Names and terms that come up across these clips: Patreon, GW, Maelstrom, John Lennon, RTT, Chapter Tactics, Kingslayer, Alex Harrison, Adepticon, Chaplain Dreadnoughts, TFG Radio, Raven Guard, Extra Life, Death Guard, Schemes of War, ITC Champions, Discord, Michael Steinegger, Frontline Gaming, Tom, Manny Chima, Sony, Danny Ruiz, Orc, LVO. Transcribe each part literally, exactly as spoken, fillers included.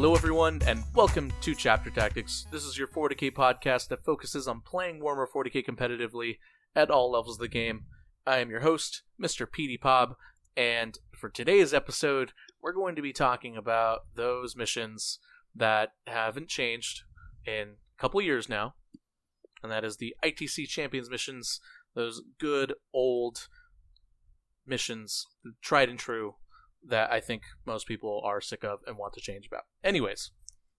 Hello everyone, and welcome to Chapter Tactics. This is your forty k podcast that focuses on playing Warhammer forty k competitively at all levels of the game. I am your host, Mister Petey Pob, and for today's episode, we're going to be talking about those missions that haven't changed in a couple years now, and that is the I T C Champions missions, those good old missions, tried and true, that I think most people are sick of and want to change about. Anyways,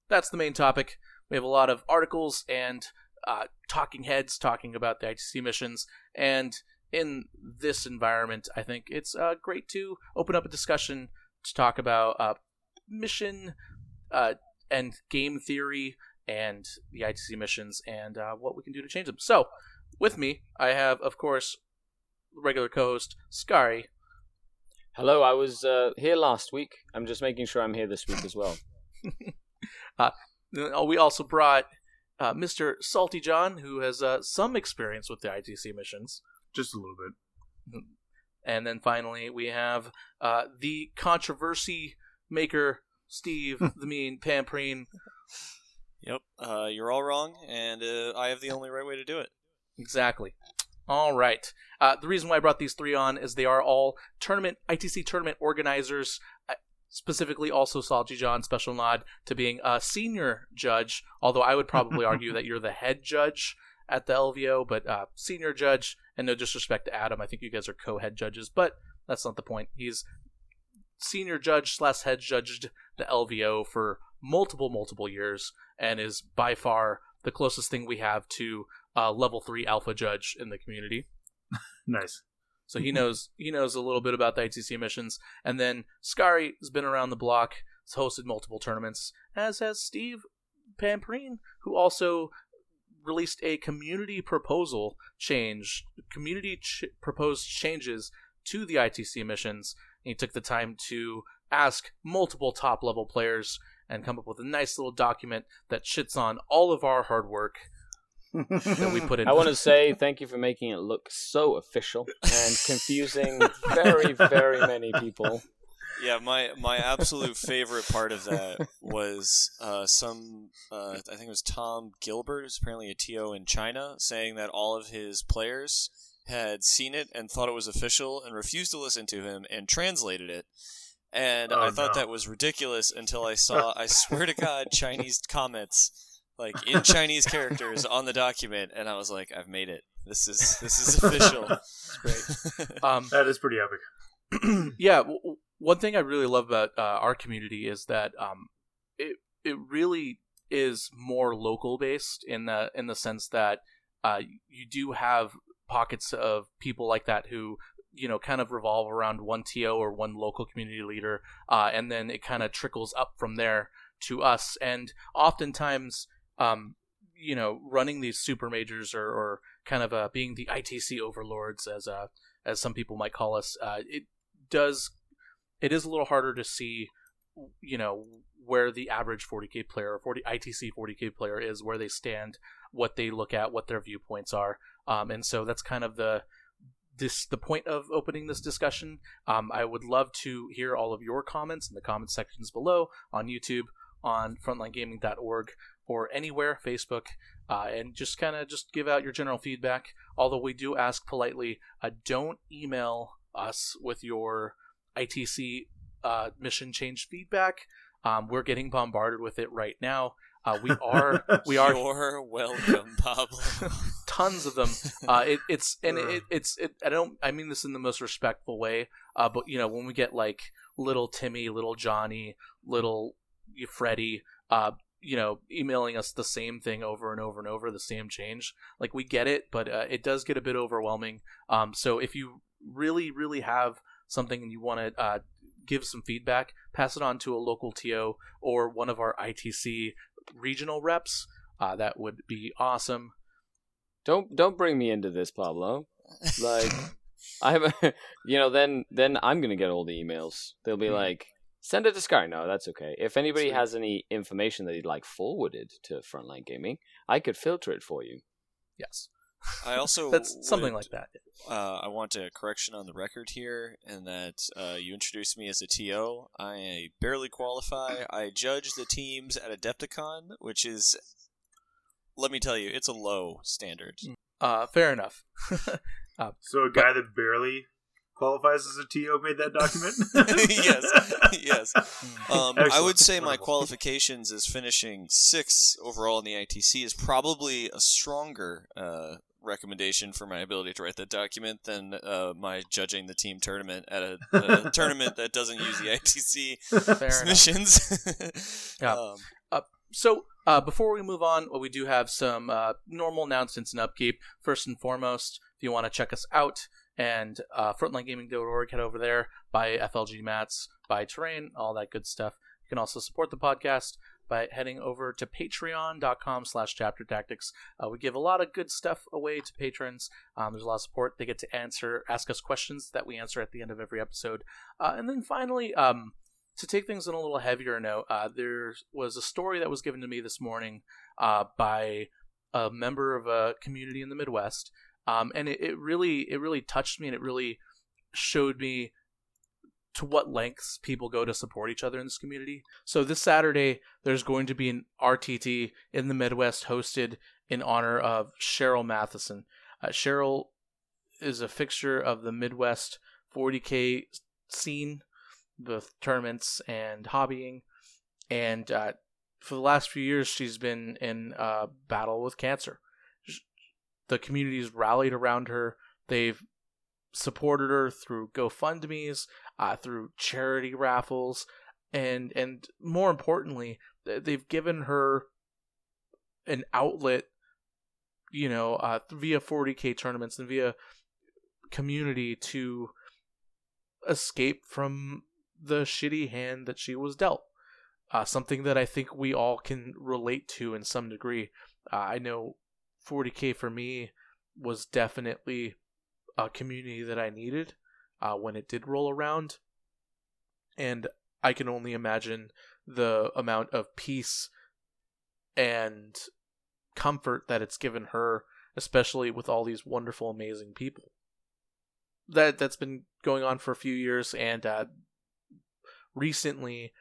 that's the main topic. We have a lot of articles and uh, talking heads talking about the I T C missions, and in this environment, I think it's uh, great to open up a discussion to talk about uh, mission uh, and game theory and the I T C missions and uh, what we can do to change them. So, with me, I have, of course, regular co-host Skari. Hello, I was uh, here last week. I'm just making sure I'm here this week as well. uh, we also brought uh, Mister Salty John, who has uh, some experience with the I T C missions. Just a little bit. And then finally, we have uh, the controversy maker, Steve the Mean Pamperin. Yep, uh, you're all wrong, and uh, I have the only right way to do it. Exactly. All right. Uh, the reason why I brought these three on is they are all tournament I T C tournament organizers, uh, specifically also Salty John, special nod to being a senior judge, although I would probably argue that you're the head judge at the L V O, but uh, senior judge, and no disrespect to Adam, I think you guys are co-head judges, but that's not the point. He's senior judge slash head judged the L V O for multiple, multiple years and is by far the closest thing we have to Uh, level three alpha judge in the community. Nice. So he knows he knows a little bit about the I T C missions. And then Skari has been around the block, has hosted multiple tournaments, as has Steve Pamperin, who also released a community proposal change, community ch- proposed changes to the I T C missions. And he took the time to ask multiple top level players and come up with a nice little document that shits on all of our hard work. We put in. I want to say thank you for making it look so official and confusing very, very many people. Yeah, my, my absolute favorite part of that was uh, some, uh, I think it was Tom Gilbert, who's apparently a T O in China, saying that all of his players had seen it and thought it was official and refused to listen to him and translated it. And oh, I thought no. that was ridiculous until I saw, I swear to God, Chinese comments like in Chinese characters on the document, and I was like, "I've made it. This is this is official." That's great. Um, that is pretty epic. Yeah, w- one thing I really love about uh, our community is that um, it it really is more local based in the in the sense that uh, you do have pockets of people like that who, you know, kind of revolve around one T O or one local community leader, uh, and then it kind of trickles up from there to us, and oftentimes. Um, you know, running these super majors or, or kind of uh, being the I T C overlords, as uh, as some people might call us, uh, it does it is a little harder to see, you know, where the average forty k player or forty I T C forty k player is, where they stand, what they look at, what their viewpoints are, um, and so that's kind of the this the point of opening this discussion. Um, I would love to hear all of your comments in the comment sections below on YouTube, on frontline gaming dot org. Or anywhere, Facebook, uh, and just kind of just give out your general feedback. Although we do ask politely, uh, don't email us with your I T C uh, mission change feedback. Um, we're getting bombarded with it right now. Uh, we are, we are. You're welcome, Pablo. Tons of them. Uh, it, it's and it, it's. It, I don't. I mean this in the most respectful way. Uh, but you know, when we get like little Timmy, little Johnny, little Freddie. Uh, you know, emailing us the same thing over and over and over, the same change. Like, we get it, but uh, it does get a bit overwhelming. Um, so if you really, really have something and you want to uh, give some feedback, pass it on to a local T O or one of our I T C regional reps. Uh, that would be awesome. Don't don't bring me into this, Pablo. Like, I have a, you know, then, then I'm going to get all the emails. They'll be mm-hmm. like, send it to Sky. No, that's okay. If anybody Sweet. has any information that he'd like forwarded to Frontline Gaming, I could filter it for you. Yes. I also that's would, something like that. Uh, I want a correction on the record here, in that uh, you introduced me as a T O. I barely qualify. I judge the teams at Adepticon, which is, let me tell you, it's a low standard. Uh, fair enough. uh, so a guy but... that barely qualifies as a T O made that document? Yes, yes. Um, I would say my qualifications as finishing sixth overall in the I T C is probably a stronger uh, recommendation for my ability to write that document than uh, my judging the team tournament at a, a tournament that doesn't use the I T C Fair submissions. yeah. um, uh, so uh, before we move on, well, we do have some uh, normal announcements and upkeep. First and foremost, if you want to check us out, and uh, frontline gaming dot org, head over there, buy F L G mats, buy terrain, all that good stuff. You can also support the podcast by heading over to patreon dot com slash chapter tactics. Uh, we give a lot of good stuff away to patrons. Um, there's a lot of support. They get to answer, ask us questions that we answer at the end of every episode. Uh, and then finally, um, to take things on a little heavier note, uh, there was a story that was given to me this morning uh, by a member of a community in the Midwest. Um, and it, it really, it really touched me, and it really showed me to what lengths people go to support each other in this community. So this Saturday, there's going to be an R T T in the Midwest hosted in honor of Cheryl Matheson. Uh, Cheryl is a fixture of the Midwest forty K scene, both tournaments and hobbying. And uh, for the last few years, she's been in uh, battle with cancer. The community's rallied around her. They've supported her through GoFundMes, uh, through charity raffles, and and more importantly, they've given her an outlet, you know, uh, via forty K tournaments and via community to escape from the shitty hand that she was dealt. Uh, something that I think we all can relate to in some degree. Uh, I know forty K for me was definitely a community that I needed uh, when it did roll around, and I can only imagine the amount of peace and comfort that it's given her, especially with all these wonderful, amazing people. That, that's been going on for a few years, and uh, recently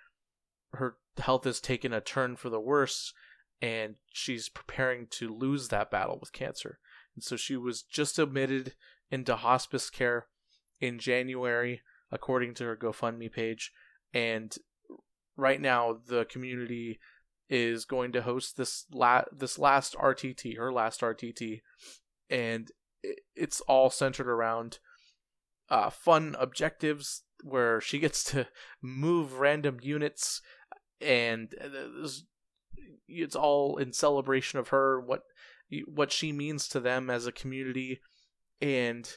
her health has taken a turn for the worse, and she's preparing to lose that battle with cancer. And so she was just admitted into hospice care in January, according to her GoFundMe page. And right now, the community is going to host this la- this last R T T, her last R T T. And it's all centered around uh, fun objectives where she gets to move random units, and there's it's all in celebration of her, what what she means to them as a community, and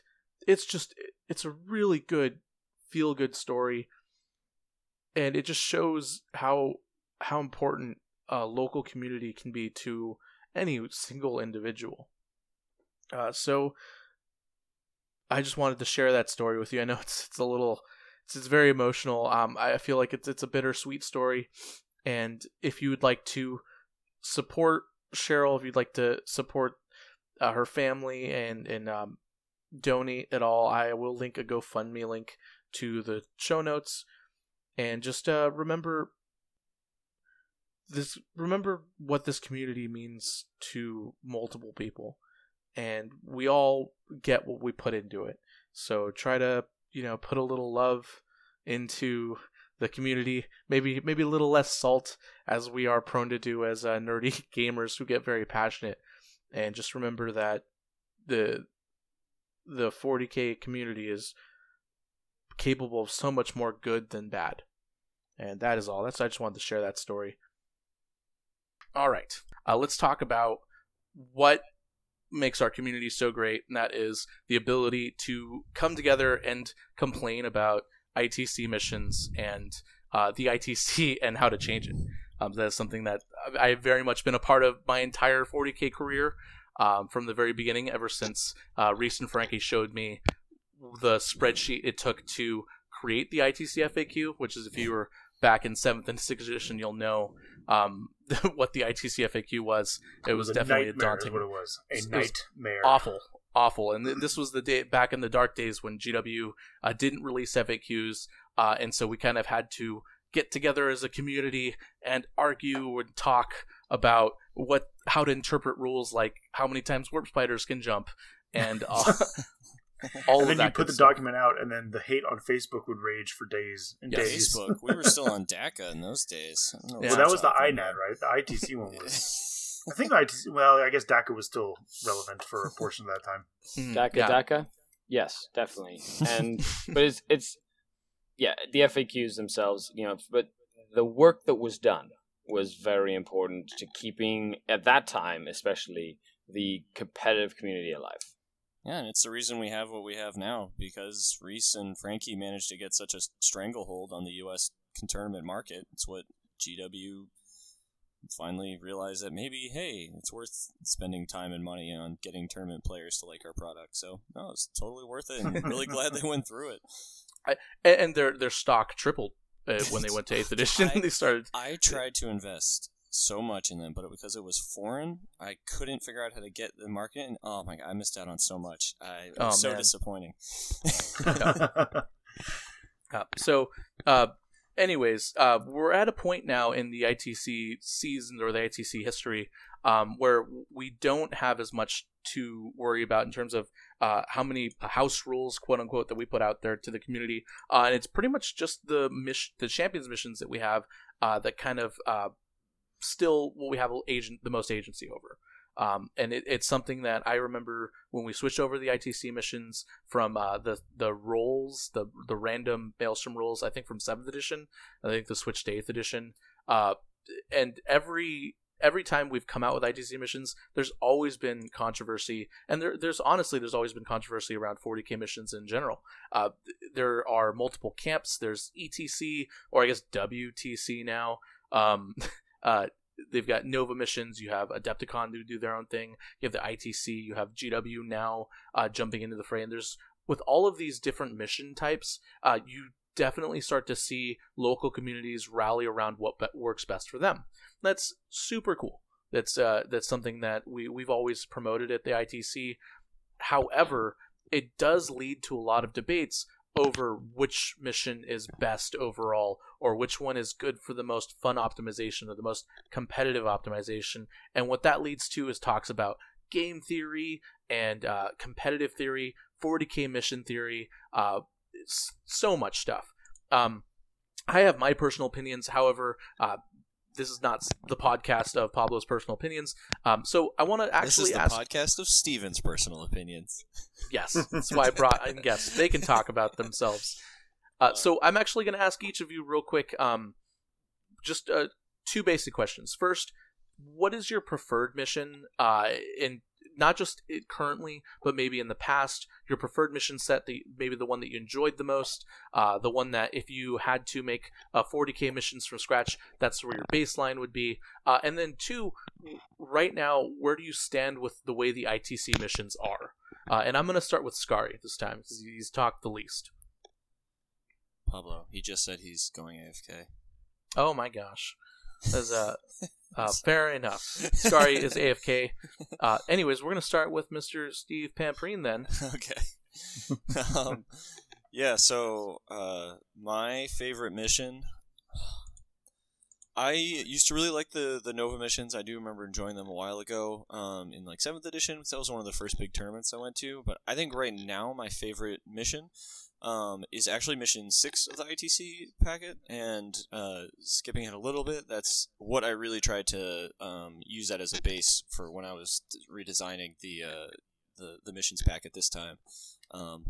it's just it's a really good feel good story, and it just shows how how important a local community can be to any single individual. Uh, so I just wanted to share that story with you. I know it's it's a little it's, it's very emotional. Um, I feel like it's it's a bittersweet story. And if you would like to support Cheryl, if you'd like to support uh, her family and, and um, donate at all, I will link a GoFundMe link to the show notes. And just uh, remember this. Remember what this community means to multiple people. And we all get what we put into it. So try to, you know, put a little love into the community, maybe maybe a little less salt, as we are prone to do as uh, nerdy gamers who get very passionate. And just remember that the the forty K community is capable of so much more good than bad. And that is all. That's I just wanted to share that story. All right, uh, let's talk about what makes our community so great, and that is the ability to come together and complain about I T C missions and uh, the I T C and how to change it. Um, that is something that I've very much been a part of my entire forty K career, um, from the very beginning, ever since uh, Reese and Frankie showed me the spreadsheet it took to create the I T C F A Q, which is, if you were back in seventh and sixth edition, you'll know um, what the I T C F A Q was. It was, it was definitely a daunting. Is what it was a nightmare. It was awful, awful. And th- this was the day back in the dark days when G W uh, didn't release F A Qs, uh, and so we kind of had to get together as a community and argue and talk about what how to interpret rules, like how many times warp spiders can jump, and uh, all and of then that. Then you put the stuff. document out, and then the hate on Facebook would rage for days and yeah, days. Facebook. We were still on DACA in those days. Yeah. Well, that was the I N A D, right? The I T C one was. I think the I T C. Well, I guess DACA was still relevant for a portion of that time. Mm, DACA, yeah. DACA, yes, definitely. And but it's it's. Yeah, the F A Qs themselves, you know, but the work that was done was very important to keeping, at that time especially, the competitive community alive. Yeah, and it's the reason we have what we have now, because Reese and Frankie managed to get such a stranglehold on the U S tournament market. It's what G W finally realized, that maybe, hey, it's worth spending time and money on getting tournament players to like our product. So, no, it's totally worth it, and really glad they went through it. I, and their their stock tripled uh, when they went to eighth edition. I, they started. I tried to invest so much in them, but because it was foreign, I couldn't figure out how to get the market. And oh my god, I missed out on so much. I it was oh, so man. disappointing. yeah. uh, so, uh, anyways, uh, we're at a point now in the I T C season or the I T C history um, where we don't have as much to worry about in terms of uh, how many house rules, quote unquote, that we put out there to the community. Uh, and it's pretty much just the mission, the champions missions that we have uh, that kind of uh, still what we have agent, the most agency over. Um, and it, it's something that I remember when we switched over the I T C missions from uh, the the rolls, the the random Maelstrom rolls, I think from seventh edition, I think the switch to eighth edition. Uh, and every... Every time we've come out with I T C missions, there's always been controversy, and there, there's honestly there's always been controversy around forty K missions in general. Uh, there are multiple camps. There's E T C, or I guess W T C now. Um, uh, they've got Nova missions. You have Adepticon who do their own thing. You have the I T C. You have G W now uh, jumping into the fray. And there's with all of these different mission types, uh, you definitely start to see local communities rally around what be- works best for them. That's super cool. That's uh, that's something that we, we've always promoted at the I T C. However, it does lead to a lot of debates over which mission is best overall, or which one is good for the most fun optimization or the most competitive optimization. And what that leads to is talks about game theory and uh, competitive theory, forty K mission theory, uh, so much stuff. Um, I have my personal opinions, however. Uh, This is not the podcast of Pablo's personal opinions. Um, so I want to actually ask... This is the ask... podcast of Steven's personal opinions. Yes. That's why I brought in guests. They can talk about themselves. Uh, so I'm actually going to ask each of you real quick um, just uh, two basic questions. First, what is your preferred mission uh, in not just it currently, but maybe in the past, your preferred mission set, the maybe the one that you enjoyed the most, uh, the one that if you had to make uh, forty K missions from scratch, that's where your baseline would be. Uh, and then two, right now, where do you stand with the way the I T C missions are? Uh, and I'm going to start with Skari this time, because he's talked the least. Pablo, he just said he's going A F K. Oh my gosh. That's a... Uh, fair enough. Skari is A F K. Uh, anyways, we're going to start with Mister Steve Pamperin then. Okay. um, yeah, so uh, my favorite mission, I used to really like the, the Nova missions. I do remember enjoying them a while ago um, in like seventh edition. That was one of the first big tournaments I went to. But I think right now my favorite mission Um, is actually mission six of the I T C packet, and uh, skipping it a little bit, that's what I really tried to um, use that as a base for when I was redesigning the uh, the, the missions packet this time. Um,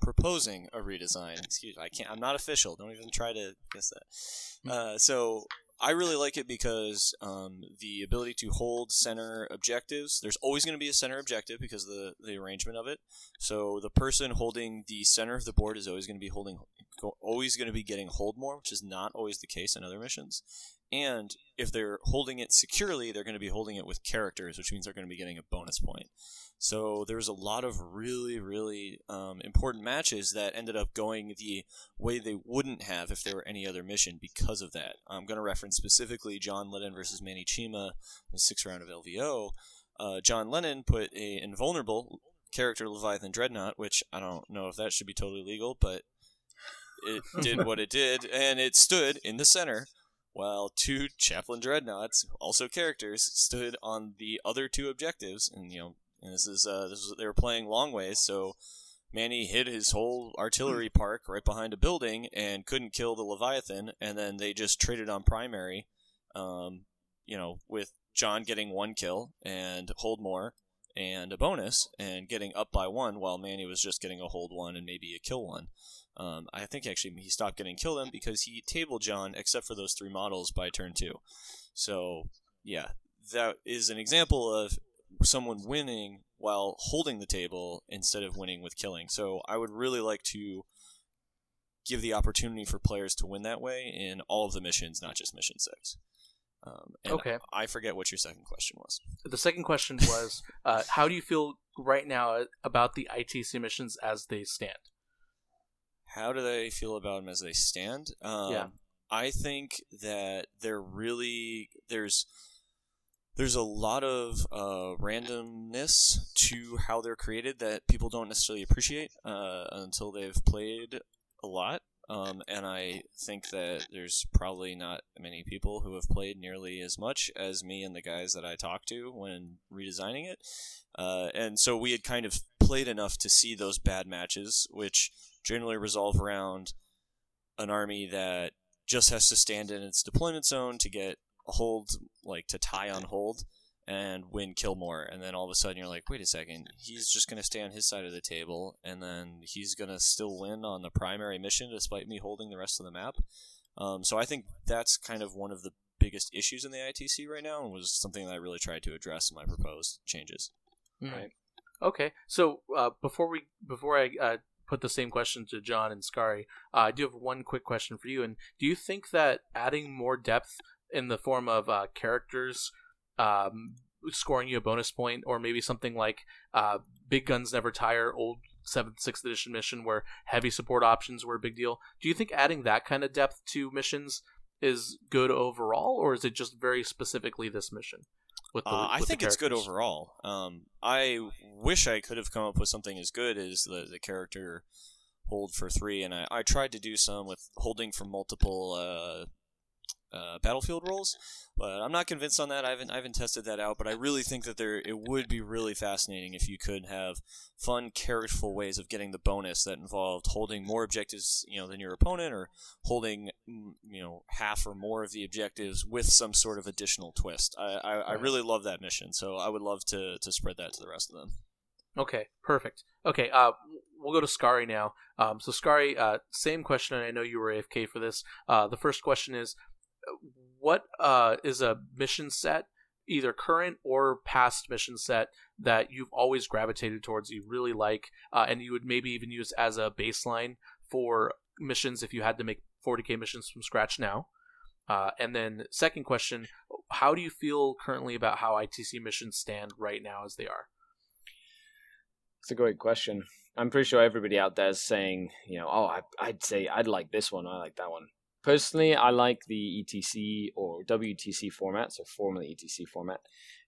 proposing a redesign. Excuse me, I can't. I'm not official. Don't even try to guess that. Uh, so I really like it because um, the ability to hold center objectives, there's always going to be a center objective because of the, the arrangement of it. So the person holding the center of the board is always going to be holding, always going to be getting hold more, which is not always the case in other missions. and if they're holding it securely, they're going to be holding it with characters, which means they're going to be getting a bonus point. So there's a lot of really, really um, important matches that ended up going the way they wouldn't have if there were any other mission because of that. I'm going to reference specifically John Lennon versus Manny Chima in the sixth round of L V O. Uh, John Lennon put an invulnerable character Leviathan Dreadnought, which I don't know if that should be totally legal, but it did what it did, and it stood in the center, while two Chaplain Dreadnoughts, also characters, stood on the other two objectives, and, you know, And this is uh, this was, they were playing long ways, so Manny hid his whole artillery park right behind a building and couldn't kill the Leviathan. And then they just traded on primary, um, you know, with John getting one kill and hold more and a bonus and getting up by one, while Manny was just getting a hold one and maybe a kill one. Um, I think actually he stopped getting kill them because he tabled John except for those three models by turn two. So yeah, that is an example of someone winning while holding the table instead of winning with killing. So I would really like to give the opportunity for players to win that way in all of the missions, not just mission six. Um, and okay. I forget what your second question was. The second question was, uh, how do you feel right now about the I T C missions as they stand? How do they feel about them as they stand? Um, yeah. I think that they're really, there's, There's a lot of uh, randomness to how they're created that people don't necessarily appreciate uh, until they've played a lot. Um, and I think that there's probably not many people who have played nearly as much as me and the guys that I talked to when redesigning it. Uh, and so we had kind of played enough to see those bad matches, which generally resolve around an army that just has to stand in its deployment zone to get hold, like to tie on hold and win kill more, and then all of a sudden you're like, wait a second, he's just going to stay on his side of the table and then he's going to still win on the primary mission despite me holding the rest of the map. Um, so I think that's kind of one of the biggest issues in the I T C right now, and was something that I really tried to address in my proposed changes. Mm. Right. Okay, so uh, before we before I uh, put the same question to John and Skari, uh, I do have one quick question for you, and do you think that adding more depth in the form of uh, characters um, scoring you a bonus point, or maybe something like uh, Big Guns Never Tire, old seventh, sixth edition mission where heavy support options were a big deal. Do you think adding that kind of depth to missions is good overall, or is it just very specifically this mission? With the, uh, I with think the it's good overall. Um, I wish I could have come up with something as good as the, the character hold for three, and I, I tried to do some with holding for multiple uh Uh, battlefield roles, but I'm not convinced on that. I haven't I haven't tested that out, but I really think that there it would be really fascinating if you could have fun, characterful ways of getting the bonus that involved holding more objectives, you know, than your opponent, or holding, you know, half or more of the objectives with some sort of additional twist. I I, I really love that mission, so I would love to to spread that to the rest of them. Okay, perfect. Okay, uh, we'll go to Skari now. Um, so Skari, uh, same question. I know you were A F K for this. Uh, the first question is, what uh, is a mission set, either current or past mission set, that you've always gravitated towards, you really like, uh, and you would maybe even use as a baseline for missions if you had to make forty K missions from scratch now? Uh, and then second question, how do you feel currently about how I T C missions stand right now as they are? It's a great question. I'm pretty sure everybody out there is saying, you know, oh, I, I'd say I'd like this one, I like that one. Personally, I like the E T C or W T C format, so formerly E T C format.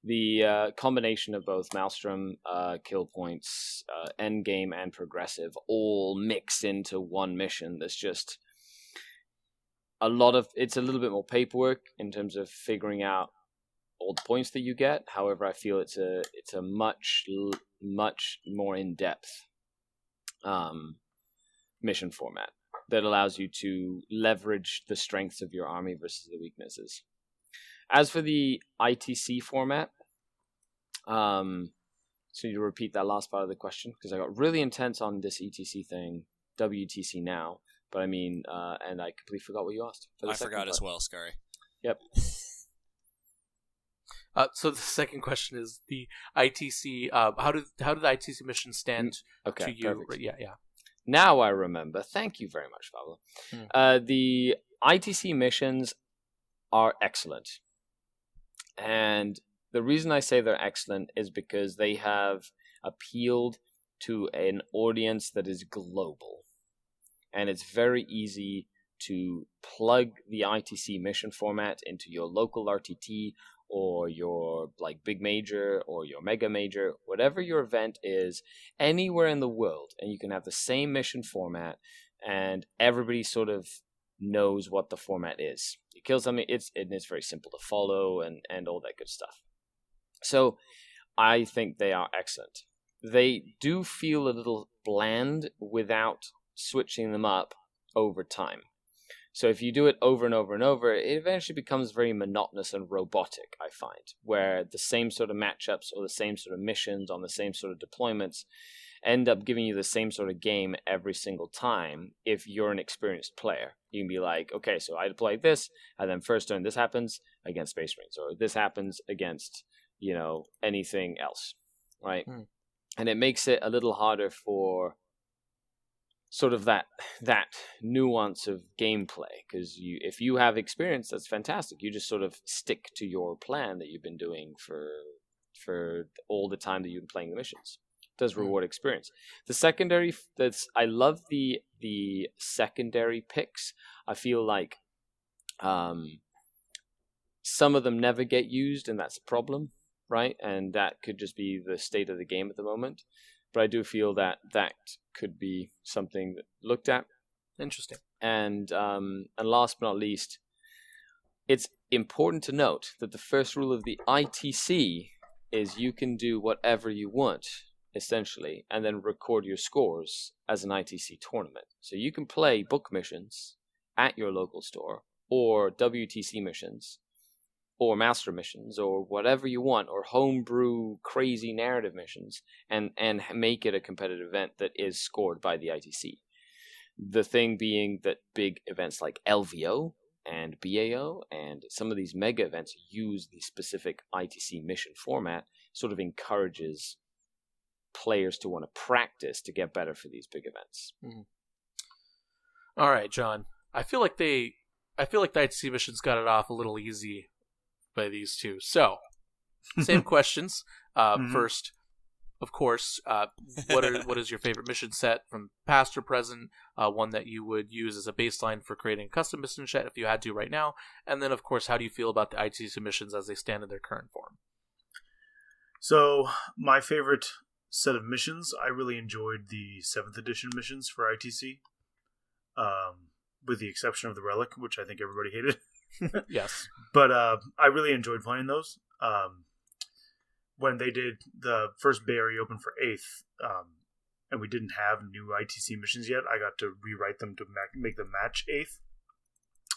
The uh, combination of both Maelstrom, uh, kill points, uh, endgame, and progressive all mixed into one mission. There's just a lot of... It's a little bit more paperwork in terms of figuring out all the points that you get. However, I feel it's a it's a much, much more in-depth um, mission format that allows you to leverage the strengths of your army versus the weaknesses. As for the I T C format, um, so you repeat that last part of the question, because I got really intense on this E T C thing, W T C now, but I mean, uh, and I completely forgot what you asked. For I forgot part. As well, Skari. Yep. Uh, so the second question is the I T C, uh, how did how did the I T C mission stand okay, to you? Perfect. Yeah, yeah. Now I remember. Thank you very much, Pablo. Mm. Uh, the I T C missions are excellent. And the reason I say they're excellent is because they have appealed to an audience that is global. And it's very easy to plug the I T C mission format into your local R T T or your like big major or your mega major, whatever your event is, anywhere in the world. And you can have the same mission format and everybody sort of knows what the format is. It kills them. It's, and it's very simple to follow and, and all that good stuff. So I think they are excellent. They do feel a little bland without switching them up over time. So if you do it over and over and over, it eventually becomes very monotonous and robotic, I find, where the same sort of matchups or the same sort of missions on the same sort of deployments end up giving you the same sort of game every single time if you're an experienced player. You can be like, okay, so I deploy this, and then first turn this happens against Space Marines, or this happens against, you know, anything else, right? Mm. And it makes it a little harder for sort of that that nuance of gameplay, because you if you have experience, that's fantastic. You just sort of stick to your plan that you've been doing for for all the time that you've been playing the missions. It does reward experience. The secondary, that's I love the the secondary picks. I feel like um, some of them never get used, and that's a problem, right? And that could just be the state of the game at the moment. But I do feel that that could be something that looked at. Interesting. And um, and last but not least, it's important to note that the first rule of the I T C is you can do whatever you want, essentially, and then record your scores as an I T C tournament. So you can play book missions at your local store, or W T C missions, or master missions, or whatever you want, or homebrew crazy narrative missions, and, and make it a competitive event that is scored by the I T C. The thing being that big events like L V O and B A O and some of these mega events use the specific I T C mission format, sort of encourages players to want to practice to get better for these big events. Mm-hmm. All right, John. I feel like they, I feel like the I T C missions got it off a little easy by these two. So, same questions. Uh, mm-hmm. First, of course, uh, what are, what is your favorite mission set from past or present? Uh, one that you would use as a baseline for creating a custom mission set if you had to right now. And then, of course, how do you feel about the I T C missions as they stand in their current form? So, my favorite set of missions, I really enjoyed the seventh edition missions for I T C. Um, with the exception of the Relic, which I think everybody hated. Yes, but uh, I really enjoyed playing those. Um, when they did the first Bay Area Open for eighth, um, and we didn't have new I T C missions yet, I got to rewrite them to ma- make them match eighth,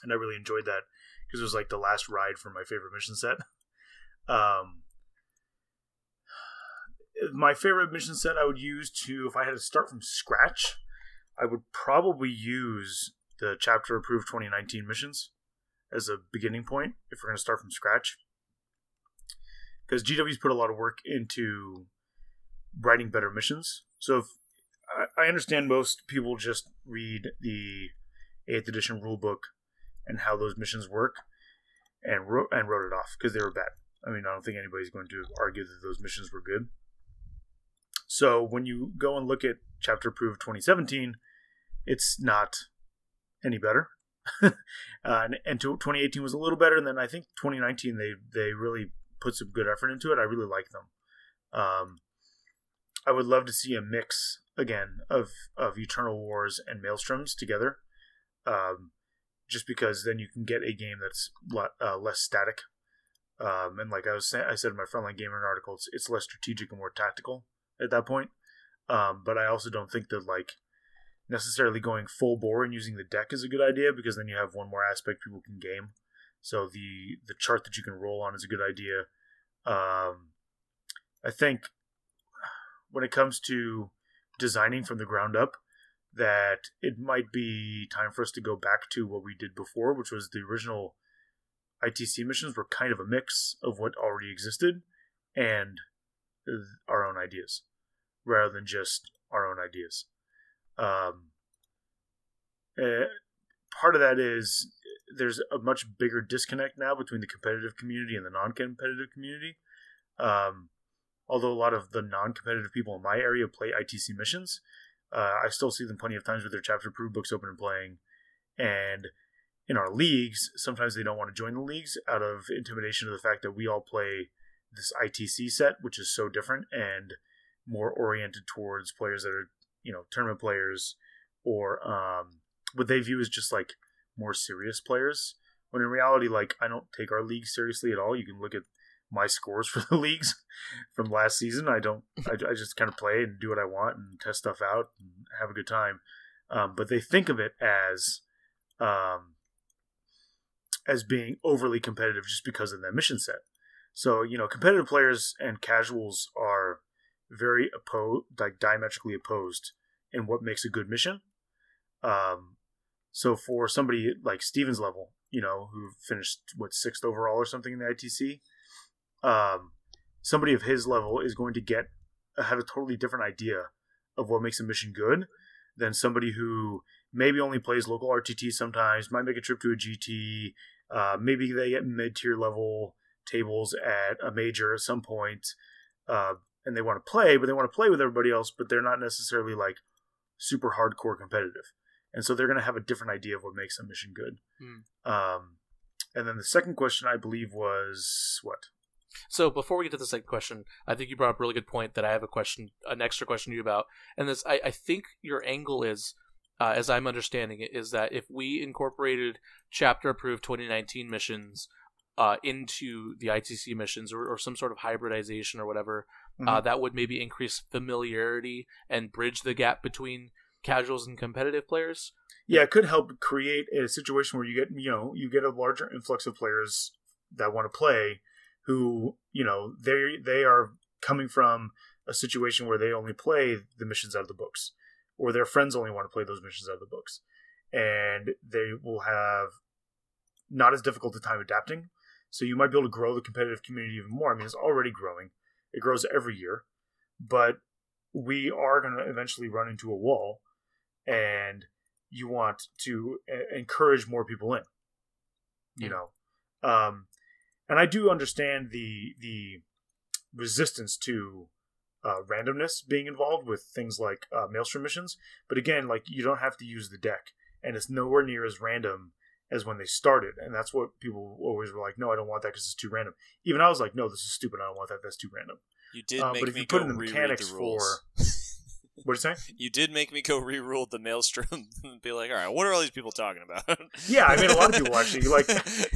and I really enjoyed that because it was like the last ride for my favorite mission set. Um, my favorite mission set I would use to, if I had to start from scratch, I would probably use the Chapter Approved twenty nineteen missions as a beginning point, if we're going to start from scratch. Because G W's put a lot of work into writing better missions. So if, I, I understand most people just read the eighth edition rulebook and how those missions work and wrote, and wrote it off because they were bad. I mean, I don't think anybody's going to argue that those missions were good. So when you go and look at Chapter Approved twenty seventeen, it's not any better. uh, and, and to, twenty eighteen was a little better, and then I think twenty nineteen they they really put some good effort into it. I really like them. Um, I would love to see a mix again of of Eternal Wars and Maelstroms together, um, just because then you can get a game that's le- uh, less static. Um, and like I was saying, I said in my Frontline Gaming article, it's, it's less strategic and more tactical at that point. Um, but I also don't think that like. necessarily going full bore and using the deck is a good idea, because then you have one more aspect people can game. So the the chart that you can roll on is a good idea. Um, I think when it comes to designing from the ground up, that it might be time for us to go back to what we did before, which was the original I T C missions were kind of a mix of what already existed and our own ideas, rather than just our own ideas. Um, uh, part of that is there's a much bigger disconnect now between the competitive community and the non-competitive community. Um, although a lot of the non-competitive people in my area play I T C missions, uh, I still see them plenty of times with their Chapter Approved books open and playing. And in our leagues, sometimes they don't want to join the leagues out of intimidation of the fact that we all play this I T C set, which is so different and more oriented towards players that are, you know, tournament players or um, what they view as just like more serious players. When in reality, like, I don't take our league seriously at all. You can look at my scores for the leagues from last season. I don't, I, I just kind of play and do what I want and test stuff out and have a good time. Um, but they think of it as, um, as being overly competitive just because of that mission set. So, you know, competitive players and casuals are very opposed, like diametrically opposed in what makes a good mission. Um, so for somebody like Steven's level, you know, who finished what sixth overall or something in the I T C, um, somebody of his level is going to get, have a totally different idea of what makes a mission good than somebody who maybe only plays local R T T sometimes, might make a trip to a G T, uh, maybe they get mid-tier level tables at a major at some point, uh, and they want to play, but they want to play with everybody else, but they're not necessarily like super hardcore competitive. And so they're going to have a different idea of what makes a mission good. Mm. Um, and then the second question, I believe, was what? So before we get to the second question, I think you brought up a really good point that I have a question, an extra question to you about. And this, I, I think your angle is, uh, as I'm understanding it, is that if we incorporated Chapter Approved twenty nineteen missions uh, into the I T C missions or, or some sort of hybridization or whatever, mm-hmm. uh, that would maybe increase familiarity and bridge the gap between casuals and competitive players. Yeah, it could help create a situation where you get, you know, you get a larger influx of players that want to play who, you know, they they are coming from a situation where they only play the missions out of the books, or their friends only want to play those missions out of the books. And they will have not as difficult a time adapting. So you might be able to grow the competitive community even more. I mean, it's already growing. It grows every year. But we are going to eventually run into a wall, and you want to encourage more people in, you know. Um, and I do understand the the resistance to Uh, randomness being involved with things like uh, Maelstrom missions, but again, like, you don't have to use the deck, and it's nowhere near as random as when they started, and that's what people always were like, no, I don't want that because it's too random. Even I was like, no, this is stupid, I don't want that, that's too random. You did uh, make but if me you put go in the mechanics the for what are you saying? You did make me go re-rule the Maelstrom and be like, all right, what are all these people talking about? Yeah, I mean, a lot of people actually, like,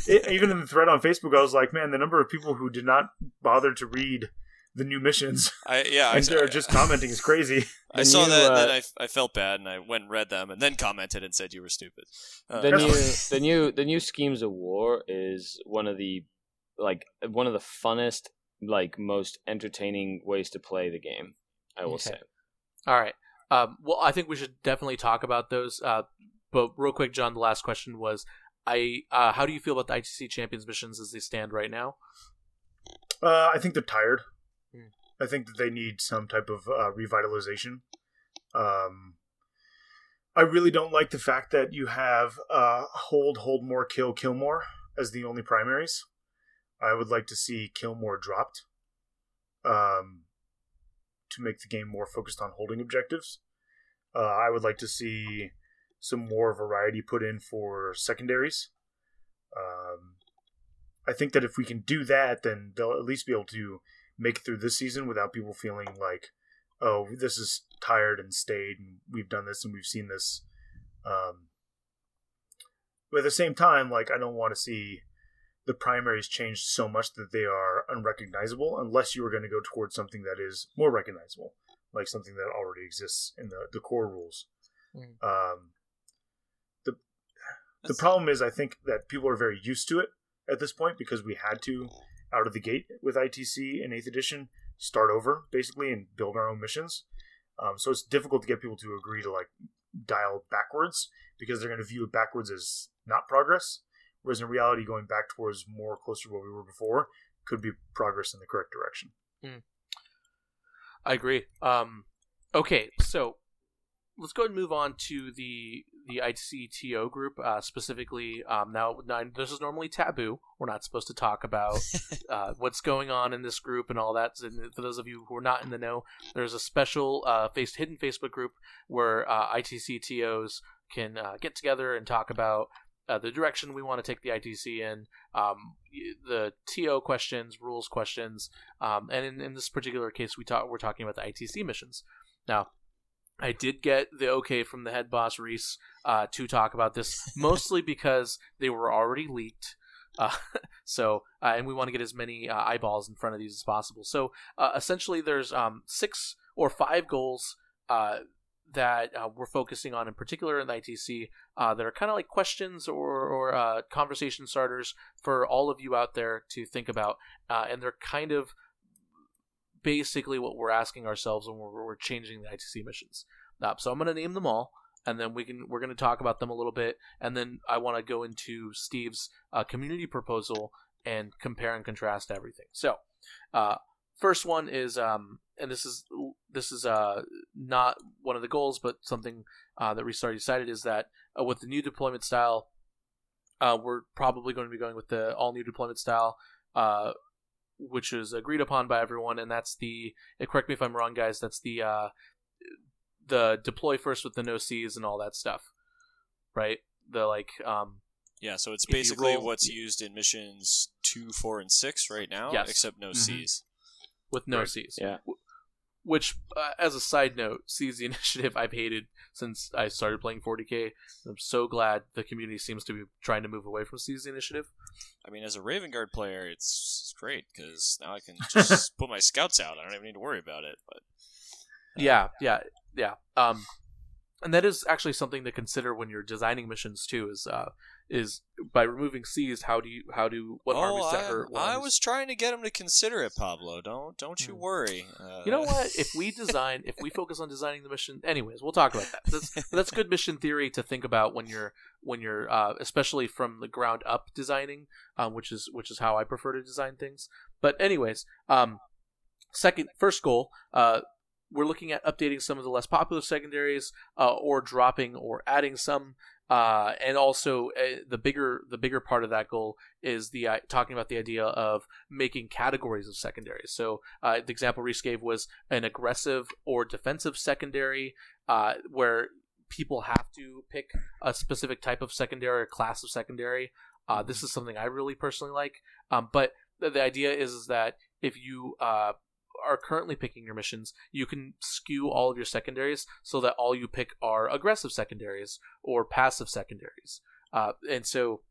it, even in the thread on Facebook, I was like, man, the number of people who did not bother to read the new missions, I, yeah, and I, they're I, just commenting is crazy. I saw you, that, uh, and then I, I felt bad, and I went and read them, and then commented and said you were stupid. Uh, the new, the new, the new Schemes of War is one of the, like, one of the funnest, like, most entertaining ways to play the game, I will okay. say. All right. Um, well, I think we should definitely talk about those. Uh, but real quick, John, the last question was, I, uh, how do you feel about the I T C Champions missions as they stand right now? Uh, I think they're tired. I think that they need some type of uh, revitalization. Um, I really don't like the fact that you have uh, hold, hold more, kill, kill more as the only primaries. I would like to see kill more dropped um, to make the game more focused on holding objectives. Uh, I would like to see some more variety put in for secondaries. Um, I think that if we can do that, then they'll at least be able to make it through this season without people feeling like, oh, this is tired and stayed, and we've done this and we've seen this. Um, but at the same time, like, I don't want to see the primaries change so much that they are unrecognizable, unless you are going to go towards something that is more recognizable, like something that already exists in the, the core rules. Mm. Um, the the problem is, I think that people are very used to it at this point because we had to, out of the gate with I T C and eighth edition, start over basically and build our own missions. Um, so it's difficult to get people to agree to, like, dial backwards because they're going to view it backwards as not progress. Whereas in reality, going back towards more closer to what we were before could be progress in the correct direction. Mm. I agree. Um, okay. So let's go ahead and move on to the the I T C T O group, uh, specifically. Um, now, now, this is normally taboo. We're not supposed to talk about uh, what's going on in this group and all that. And for those of you who are not in the know, there's a special uh, face, hidden Facebook group where uh, I T C T Os can uh, get together and talk about uh, the direction we want to take the I T C in, um, the T O questions, rules questions, um, and in, in this particular case, we talk, we're talking about the I T C missions. Now, I did get the okay from the head boss, Reese, uh, to talk about this, mostly because they were already leaked. Uh, so, uh, and we want to get as many uh, eyeballs in front of these as possible. So, uh, essentially, there's um, six or five goals uh, that uh, we're focusing on in particular in the I T C uh, that are kind of like questions or, or uh, conversation starters for all of you out there to think about. Uh, and they're kind of basically what we're asking ourselves when we're, we're changing the I T C missions. Uh, so I'm going to name them all, and then we can we're going to talk about them a little bit, and then I want to go into Steve's uh, community proposal and compare and contrast everything. So uh, first one is, um, and this is this is uh, not one of the goals, but something uh, that we already decided is that uh, with the new deployment style, uh, we're probably going to be going with the all new deployment style. Uh, which is agreed upon by everyone, and that's the, correct me if I'm wrong, guys, that's the uh, the deploy first with the no Cs and all that stuff, right? The like... Um, yeah, so it's basically roll, what's used in missions two, four, and six right now, yes. Except no mm-hmm. Cs. With no right. Cs. Yeah. Which, uh, as a side note, sees the initiative I've hated since I started playing forty K. I'm so glad the community seems to be trying to move away from Seize the Initiative. I mean, as a Raven Guard player, it's great, because now I can just put my scouts out. I don't even need to worry about it. But uh, Yeah, yeah, yeah. Um, and that is actually something to consider when you're designing missions, too, is uh, is by removing Seize, how do you, how do, what oh, harm is that hurt? I, I was trying to get him to consider it, Pablo. Don't, don't you worry. Uh... You know what? If we design, if we focus on designing the mission, anyways, we'll talk about that. That's, that's good mission theory to think about when you're, when you're, uh, especially from the ground up designing, um, which is, which is how I prefer to design things. But anyways, um, second, first goal, uh, we're looking at updating some of the less popular secondaries, uh, or dropping or adding some, uh, and also uh, the bigger the bigger part of that goal is the uh, talking about the idea of making categories of secondaries. So uh, the example Reese gave was an aggressive or defensive secondary, uh, where people have to pick a specific type of secondary or class of secondary. Uh, this is something I really personally like, um, but the, the idea is, is that if you uh, are currently picking your missions, you can skew all of your secondaries so that all you pick are aggressive secondaries or passive secondaries. Uh, and so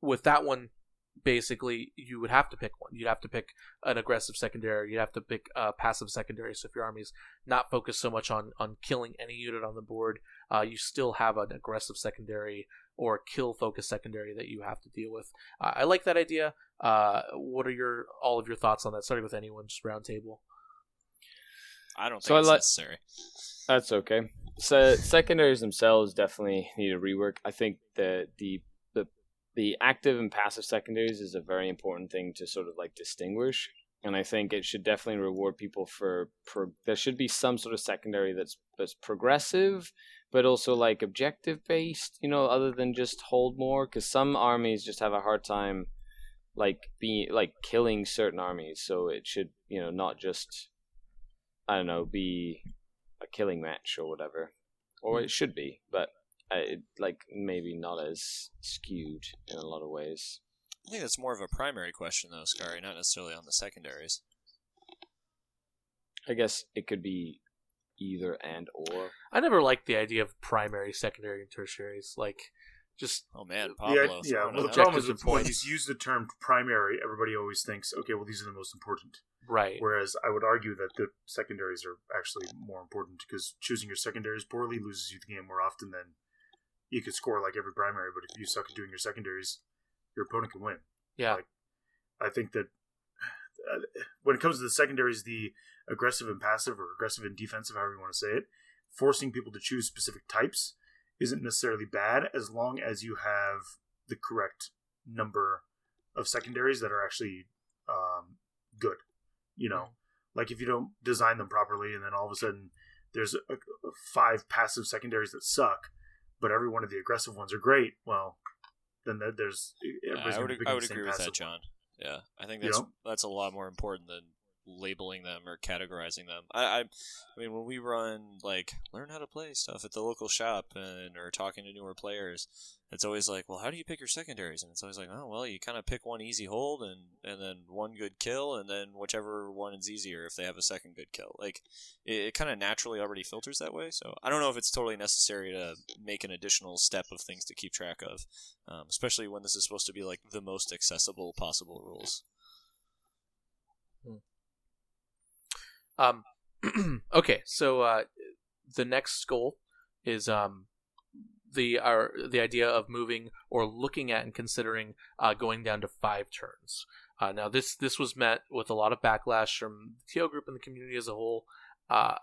with that one, basically you would have to pick one. You'd have to pick an aggressive secondary. You'd have to pick a passive secondary. So if your army's not focused so much on, on killing any unit on the board, uh, you still have an aggressive secondary or kill focused secondary that you have to deal with. Uh, I like that idea. Uh, what are your all of your thoughts on that? Starting with anyone, just round table. I don't think so it's I li- necessary. That's okay. So secondaries themselves definitely need a rework. I think the the the the active and passive secondaries is a very important thing to sort of like distinguish, and I think it should definitely reward people for. Pro- there should be some sort of secondary that's that's progressive, but also like objective based. You know, other than just hold more, because some armies just have a hard time. Like be like killing certain armies, so it should, you know, not just I don't know be a killing match or whatever, or mm-hmm. it should be, but uh, it, like maybe not as skewed in a lot of ways. I think that's more of a primary question though, Skari, not necessarily on the secondaries. I guess it could be either and or. I never liked the idea of primary, secondary, and tertiaries. Like. Just oh man, Pablo. Yeah, yeah. Well, the problem is when you use the term primary, everybody always thinks, okay, well, these are the most important, right? Whereas I would argue that the secondaries are actually more important because choosing your secondaries poorly loses you the game more often than you could score like every primary. But if you suck at doing your secondaries, your opponent can win. Yeah, like, I think that uh, when it comes to the secondaries, the aggressive and passive, or aggressive and defensive, however you want to say it, forcing people to choose specific types. Isn't necessarily bad as long as you have the correct number of secondaries that are actually um, good. You know, mm-hmm. like if you don't design them properly and then all of a sudden there's a, a five passive secondaries that suck, but every one of the aggressive ones are great, well, then there's... Yeah, I would, I would agree with that, John. Yeah, I think that's, you know? that's a lot more important than labeling them or categorizing them. I, I I mean, when we run, like, learn how to play stuff at the local shop and or talking to newer players, it's always like, well, how do you pick your secondaries? And it's always like, oh, well, you kind of pick one easy hold and, and then one good kill, and then whichever one is easier if they have a second good kill. Like, it, it kind of naturally already filters that way, so I don't know if it's totally necessary to make an additional step of things to keep track of, um, especially when this is supposed to be, like, the most accessible possible rules. Hmm. Um, okay, so uh, the next goal is um, the our, the idea of moving or looking at and considering uh, going down to five turns. Uh, now, this this was met with a lot of backlash from the T O group and the community as a whole, uh,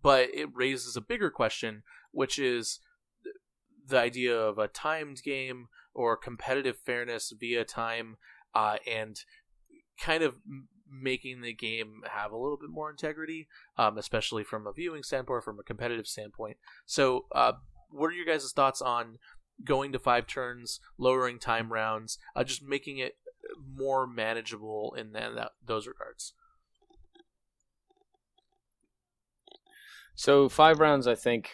but it raises a bigger question, which is the idea of a timed game or competitive fairness via time, uh, and kind of making the game have a little bit more integrity, um, especially from a viewing standpoint, from a competitive standpoint. So uh, what are your guys' thoughts on going to five turns, lowering time rounds, uh, just making it more manageable in that, that, those regards? So five rounds, I think,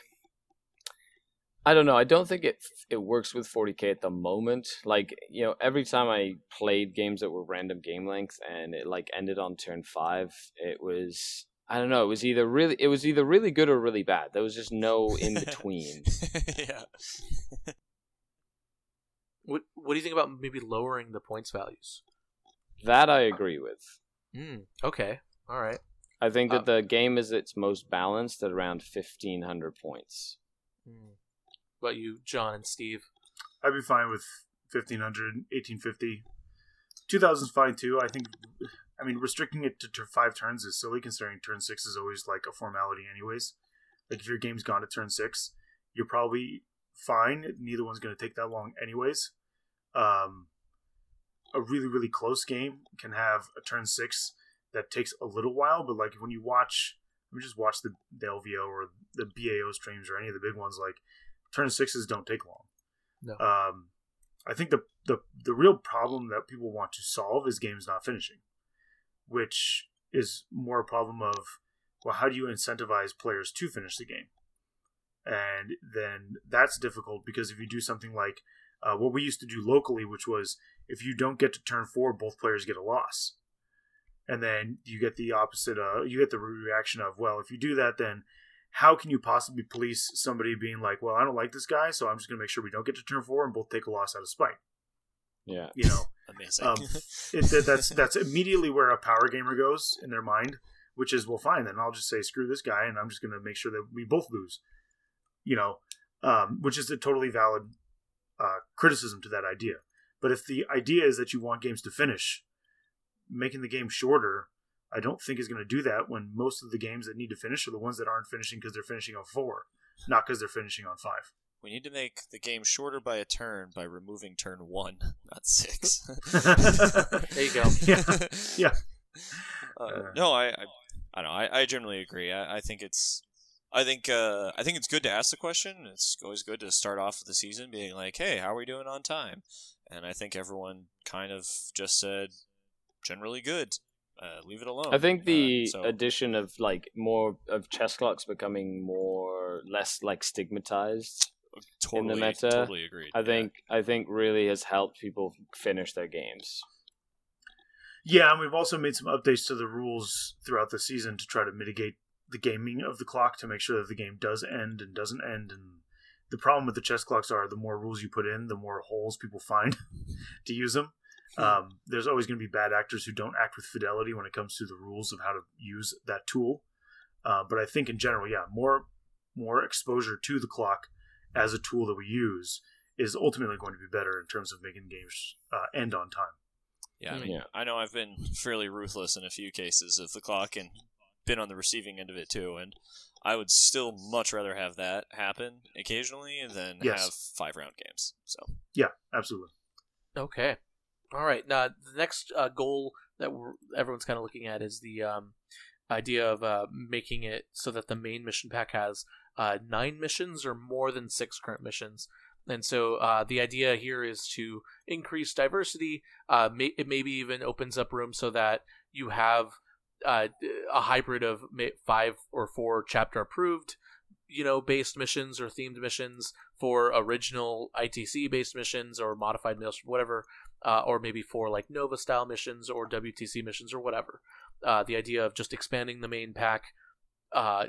I don't know. I don't think it it works with forty K at the moment. Like, you know, every time I played games that were random game length and it like ended on turn five, it was I don't know. It was either really it was either really good or really bad. There was just no in between. Yeah. What What do you think about maybe lowering the points values? That I agree with. Mm, okay. All right. I think that um, the game is its most balanced at around fifteen hundred points. Mm. About you, John and Steve? I'd be fine with fifteen hundred, eighteen fifty. two thousand's fine too. I think, I mean, restricting it to, to five turns is silly considering turn six is always like a formality, anyways. Like, if your game's gone to turn six, you're probably fine. Neither one's going to take that long, anyways. Um, a really, really close game can have a turn six that takes a little while, but like when you watch, let me just watch the, the L V O or the B A O streams or any of the big ones, like, turn sixes don't take long. No. Um, I think the, the the real problem that people want to solve is games not finishing, which is more a problem of, well, how do you incentivize players to finish the game? And then that's difficult because if you do something like uh, what we used to do locally, which was if you don't get to turn four, both players get a loss. And then you get the opposite. Uh, you get the reaction of, well, if you do that, then how can you possibly police somebody being like, well, I don't like this guy, so I'm just going to make sure we don't get to turn four and both take a loss out of spite. Yeah. You know, amazing. Um, it, that's, that's immediately where a power gamer goes in their mind, which is, well, fine, then I'll just say, screw this guy, and I'm just going to make sure that we both lose, you know, um, which is a totally valid uh, criticism to that idea. But if the idea is that you want games to finish, making the game shorter, I don't think is going to do that when most of the games that need to finish are the ones that aren't finishing because they're finishing on four, not because they're finishing on five. We need to make the game shorter by a turn by removing turn one, not six. There you go. Yeah. Yeah. Uh, uh, no, I, I, I don't know. I, I generally agree. I, I think it's, I think, uh, I think it's good to ask the question. It's always good to start off the season being like, hey, how are we doing on time? And I think everyone kind of just said generally good. Uh, leave it alone. I think the uh, so. addition of like more of chess clocks becoming more less like stigmatized totally, in the meta. Totally agreed. I yeah. think I think really has helped people finish their games. Yeah, and we've also made some updates to the rules throughout the season to try to mitigate the gaming of the clock to make sure that the game does end and doesn't end. And the problem with the chess clocks are the more rules you put in, the more holes people find to use them. Um, there's always going to be bad actors who don't act with fidelity when it comes to the rules of how to use that tool. Uh, but I think in general, yeah, more more exposure to the clock as a tool that we use is ultimately going to be better in terms of making games uh, end on time. Yeah, I mean, yeah. I know I've been fairly ruthless in a few cases of the clock and been on the receiving end of it too, and I would still much rather have that happen occasionally than yes. have five-round games. So yeah, absolutely. Okay. All right. Now the next uh, goal that we're, everyone's kind of looking at is the um, idea of uh, making it so that the main mission pack has uh, nine missions or more than six current missions. And so uh, the idea here is to increase diversity. Uh, may- it maybe even opens up room so that you have uh, a hybrid of five or four chapter approved, you know, based missions or themed missions for original I T C based missions or modified Maelstrom, whatever, uh, or maybe for like Nova style missions or W T C missions or whatever. Uh, the idea of just expanding the main pack uh,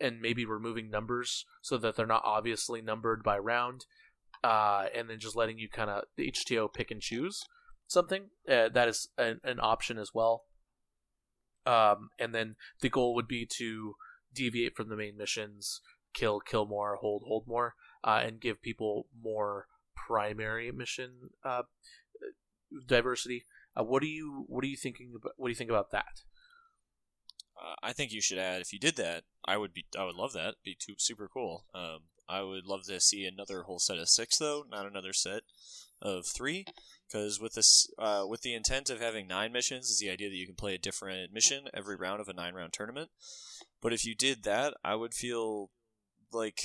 and maybe removing numbers so that they're not obviously numbered by round. Uh, and then just letting you kind of the H T O pick and choose something uh, that is an, an option as well. Um, and then the goal would be to deviate from the main missions, kill, kill more, hold, hold more, uh, and give people more primary mission uh, diversity. Uh, what do you what are you thinking about? What do you think about that? Uh, I think you should add. If you did that, I would be. I would love that. It'd be too, super cool. Um, I would love to see another whole set of six, though, not another set of three, because with this, uh, with the intent of having nine missions is the idea that you can play a different mission every round of a nine-round tournament. But if you did that, I would feel like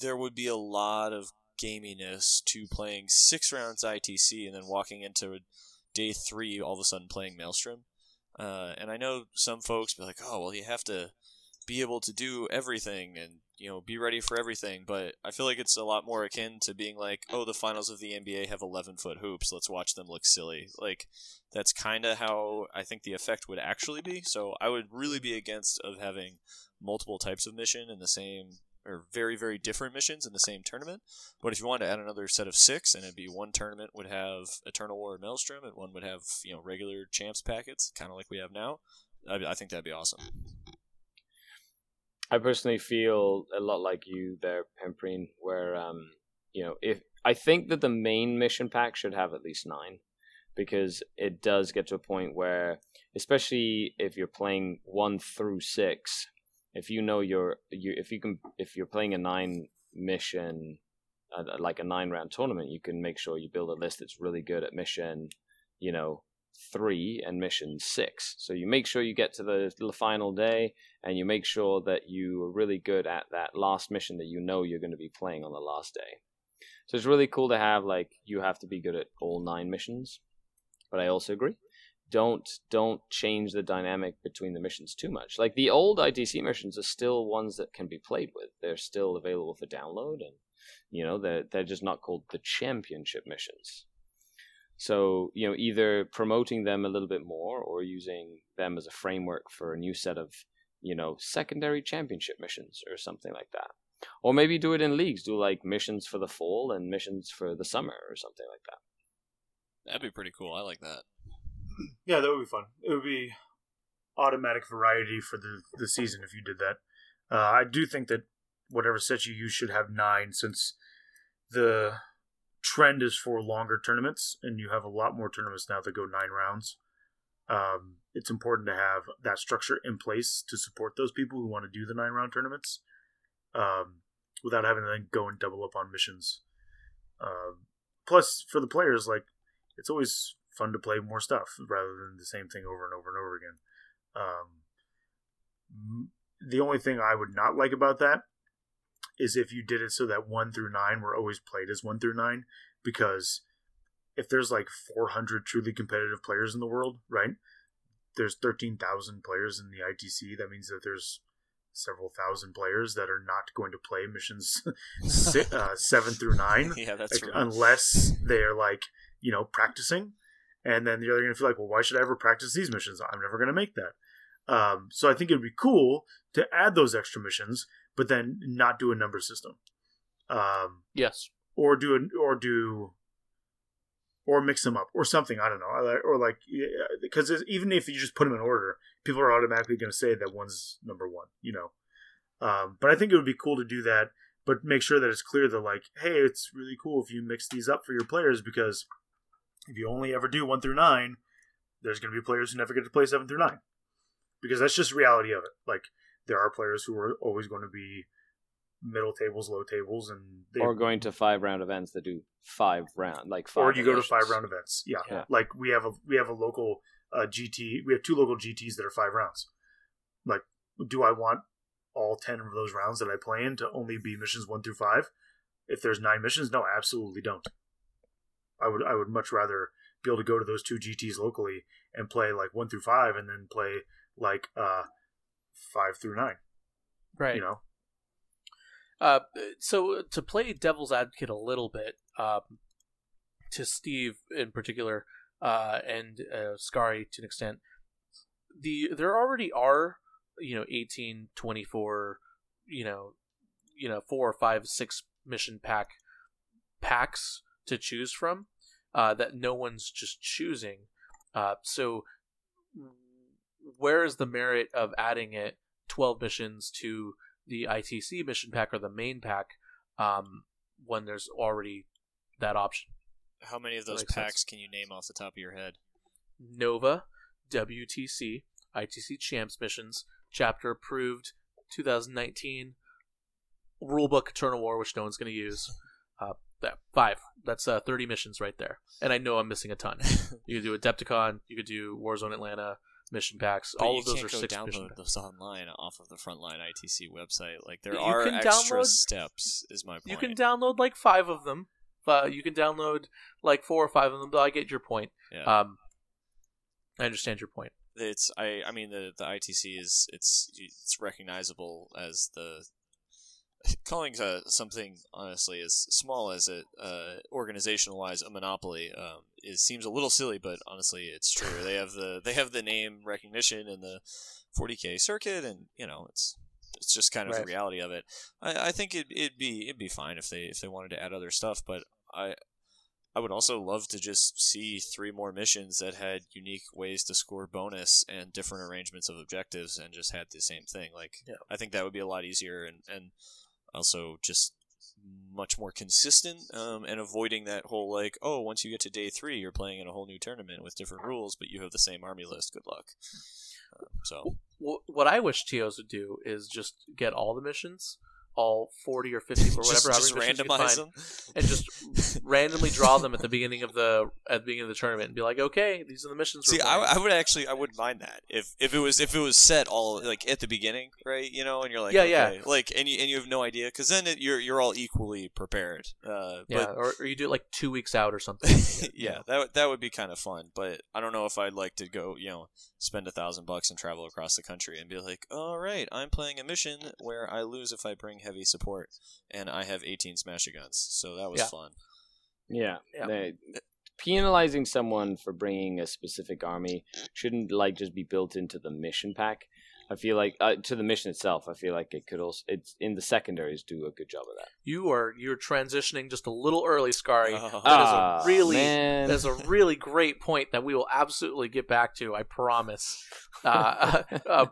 there would be a lot of gaminess to playing six rounds I T C and then walking into day three all of a sudden playing Maelstrom. Uh, and I know some folks be like, oh, well, you have to be able to do everything and, you know, be ready for everything, but I feel like it's a lot more akin to being like, oh, the finals of the N B A have eleven-foot hoops, let's watch them look silly. Like, that's kind of how I think the effect would actually be, so I would really be against of having multiple types of mission in the same, or very, very different missions in the same tournament, but if you wanted to add another set of six, and it'd be one tournament would have Eternal War and Maelstrom, and one would have, you know, regular champs packets, kind of like we have now, I, I think that'd be awesome. I personally feel a lot like you there, Pamperin, where, um, you know, if I think that the main mission pack should have at least nine, because it does get to a point where, especially if you're playing one through six, if you know you're, you, if you can, if you're playing a nine mission, uh, like a nine round tournament, you can make sure you build a list that's really good at mission, you know, three and mission six. So you make sure you get to the, the final day and you make sure that you are really good at that last mission that you know you're going to be playing on the last day. So it's really cool to have, like, you have to be good at all nine missions. But I also agree, don't don't change the dynamic between the missions too much. Like, the old I T C missions are still ones that can be played with. They're still available for download, and you know, they're, they're just not called the championship missions. So, you know, either promoting them a little bit more or using them as a framework for a new set of, you know, secondary championship missions or something like that. Or maybe do it in leagues, do like missions for the fall and missions for the summer or something like that. That'd be pretty cool. I like that. Yeah, that would be fun. It would be automatic variety for the, the season if you did that. Uh, I do think that whatever set you use should have nine, since the trend is for longer tournaments, and you have a lot more tournaments now that go nine rounds. Um, it's important to have that structure in place to support those people who want to do the nine round tournaments, um, without having to then go and double up on missions. Uh, plus, for the players, like, it's always fun to play more stuff rather than the same thing over and over and over again. Um, the only thing I would not like about that is if you did it so that one through nine were always played as one through nine, because if there's like four hundred truly competitive players in the world, right? There's thirteen thousand players in the I T C. That means that there's several thousand players that are not going to play missions six, uh, seven through nine, yeah, that's like, right. Unless they're like, you know, practicing. And then you're going to feel like, well, why should I ever practice these missions? I'm never going to make that. Um, so I think it'd be cool to add those extra missions, but then not do a number system. Um, yes. Or do an, or do, or mix them up or something. I don't know. Or like, because even if you just put them in order, people are automatically going to say that one's number one, you know? Um, but I think it would be cool to do that, but make sure that it's clear that, like, hey, it's really cool if you mix these up for your players, because if you only ever do one through nine, there's going to be players who never get to play seven through nine, because that's just the reality of it. Like, there are players who are always going to be middle tables, low tables, and they or going to five round events that do five round like five. Or you editions. Go to five round events, yeah. yeah. Like we have a we have a local uh, G T. We have two local G Ts that are five rounds. Like, do I want all ten of those rounds that I play in to only be missions one through five? If there's nine missions, no, I absolutely don't. I would I would much rather be able to go to those two G Ts locally and play like one through five, and then play like uh, five through nine. Right. You know. Uh, so to play devil's advocate a little bit, um, to Steve in particular, uh, and uh, Skari to an extent, the there already are, you know, eighteen, twenty-four, you know, you know, four or five, six mission pack packs to choose from, uh, that no one's just choosing. Uh, so where is the merit of adding it twelve missions to the I T C mission pack or the main pack, um, when there's already that option? How many of those packs sense? Can you name off the top of your head? Nova, W T C, I T C Champs missions, Chapter Approved, twenty nineteen, Rulebook Eternal War, which no one's going to use. Uh, five. That's uh, thirty missions right there. And I know I'm missing a ton. You could do Adepticon, you could do Warzone Atlanta mission packs. But all of those are six missions. You can't go download those online off of the Frontline I T C website. Like, there you are extra download, steps, is my point. You can download like five of them. Uh, you can download like four or five of them, but I get your point. Yeah. Um, I understand your point. It's I, I mean the, the I T C is it's it's recognizable as the calling uh, something honestly as small as it uh, organizational wise a monopoly um, is seems a little silly, but honestly it's true. They have the they have the name recognition in the forty K circuit, and you know it's it's just kind of right. The reality of it. I, I think it it'd be it'd be fine if they if they wanted to add other stuff, but I. I would also love to just see three more missions that had unique ways to score bonus and different arrangements of objectives and just had the same thing. Like, yeah. I think that would be a lot easier and, and also just much more consistent, um, and avoiding that whole, like, oh, once you get to day three, you're playing in a whole new tournament with different rules, but you have the same army list. Good luck. Um, so what I wish T Os would do is just get all the missions, all forty or fifty or whatever, just, just randomize them and just randomly draw them at the beginning of the at the beginning of the tournament and be like, okay, these are the missions. See, I, I would actually I wouldn't mind that if if it was if it was set all like at the beginning, right? You know, and you're like, yeah, okay, yeah, like and you and you have no idea because then it, you're you're all equally prepared. Uh, yeah, but, or, or you do it like two weeks out or something. Like yeah, yeah, that that would be kind of fun, but I don't know if I'd like to go, you know, spend a thousand bucks and travel across the country and be like, all right, I'm playing a mission where I lose if I bring heavy support, and I have eighteen smasher guns, so that was yeah. fun. Yeah, yeah. They, penalizing someone for bringing a specific army shouldn't like just be built into the mission pack. I feel like uh, to the mission itself. I feel like it could also. It's in the secondaries do a good job of that. You are you're transitioning just a little early, Skari. Oh, that is a really man. That's a really great point that we will absolutely get back to. I promise. Uh, uh, uh,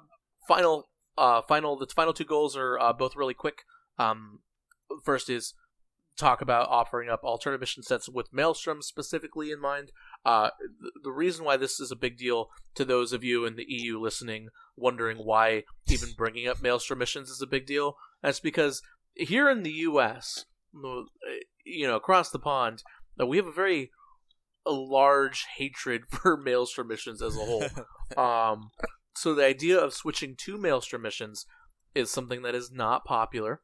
final. Uh, final. The final two goals are uh, both really quick. Um, first is talk about offering up alternative mission sets with Maelstrom specifically in mind. Uh, th- the reason why this is a big deal to those of you in the E U listening, wondering why even bringing up Maelstrom missions is a big deal, that's because here in the U S, you know, across the pond, we have a very a large hatred for Maelstrom missions as a whole. Um, So the idea of switching to Maelstrom missions is something that is not popular,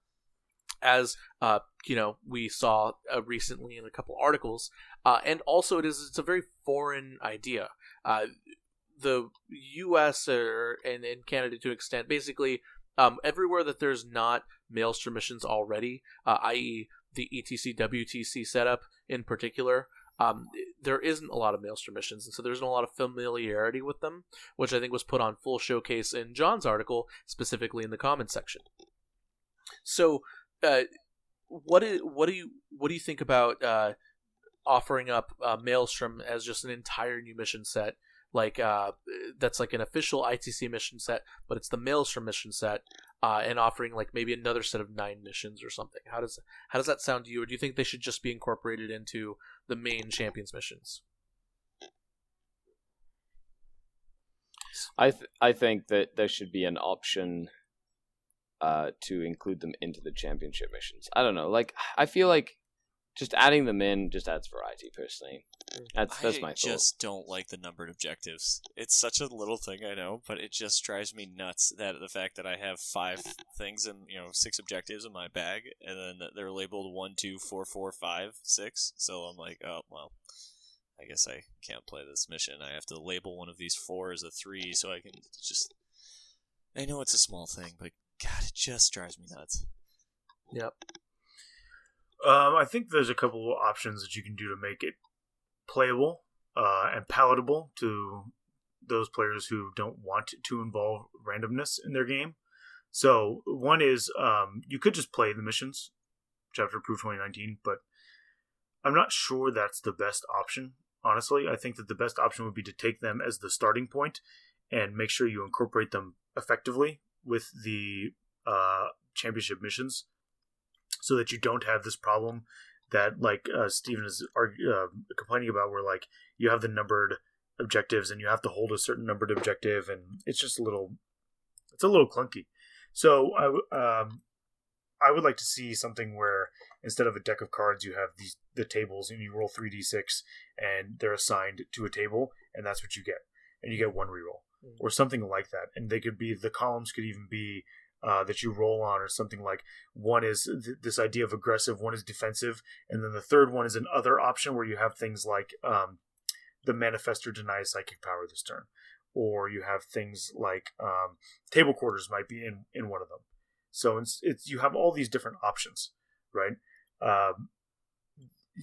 as uh, you know we saw uh, recently in a couple articles, uh, and also it is it's a very foreign idea. Uh, the U S or and, and Canada to an extent, basically um, everywhere that there's not Maelstrom missions already, uh, that is the E T C W T C setup in particular. Um, there isn't a lot of Maelstrom missions, and so there's not a lot of familiarity with them, which I think was put on full showcase in John's article, specifically in the comments section. So, uh, what is, what do you what do you think about uh, offering up uh, Maelstrom as just an entire new mission set, like uh, that's like an official I T C mission set, but it's the Maelstrom mission set, uh, and offering like maybe another set of nine missions or something? How does how does that sound to you, or do you think they should just be incorporated into the main Champions missions? I th- I think that there should be an option uh, to include them into the championship missions. I don't know. Like I feel like just adding them in just adds variety, personally. That's I that's my thought. I just don't like the numbered objectives. It's such a little thing, I know, but it just drives me nuts that the fact that I have five things and, you know, six objectives in my bag, and then they're labeled one, two, four, four, five, six. So I'm like, oh, well, I guess I can't play this mission. I have to label one of these four as a three so I can just... I know it's a small thing, but God, it just drives me nuts. Yep. Um, I think there's a couple of options that you can do to make it playable uh, and palatable to those players who don't want to involve randomness in their game. So one is um, you could just play the missions, Chapter Approved twenty nineteen, but I'm not sure that's the best option, honestly. I think that the best option would be to take them as the starting point and make sure you incorporate them effectively with the uh, championship missions, so that you don't have this problem that, like, uh, Steven is argue, uh, complaining about, where, like, you have the numbered objectives and you have to hold a certain numbered objective, and it's just a little, it's a little clunky. So I, w- um, I would like to see something where instead of a deck of cards, you have these the tables, and you roll three d six, and they're assigned to a table, and that's what you get, and you get one reroll mm. or something like that. And they could be the columns could even be. Uh, that you roll on, or something like one is th- this idea of aggressive, one is defensive, and then the third one is an other option where you have things like um, the manifestor denies psychic power this turn, or you have things like um, table quarters might be in, in one of them. So it's, it's you have all these different options, right? Um,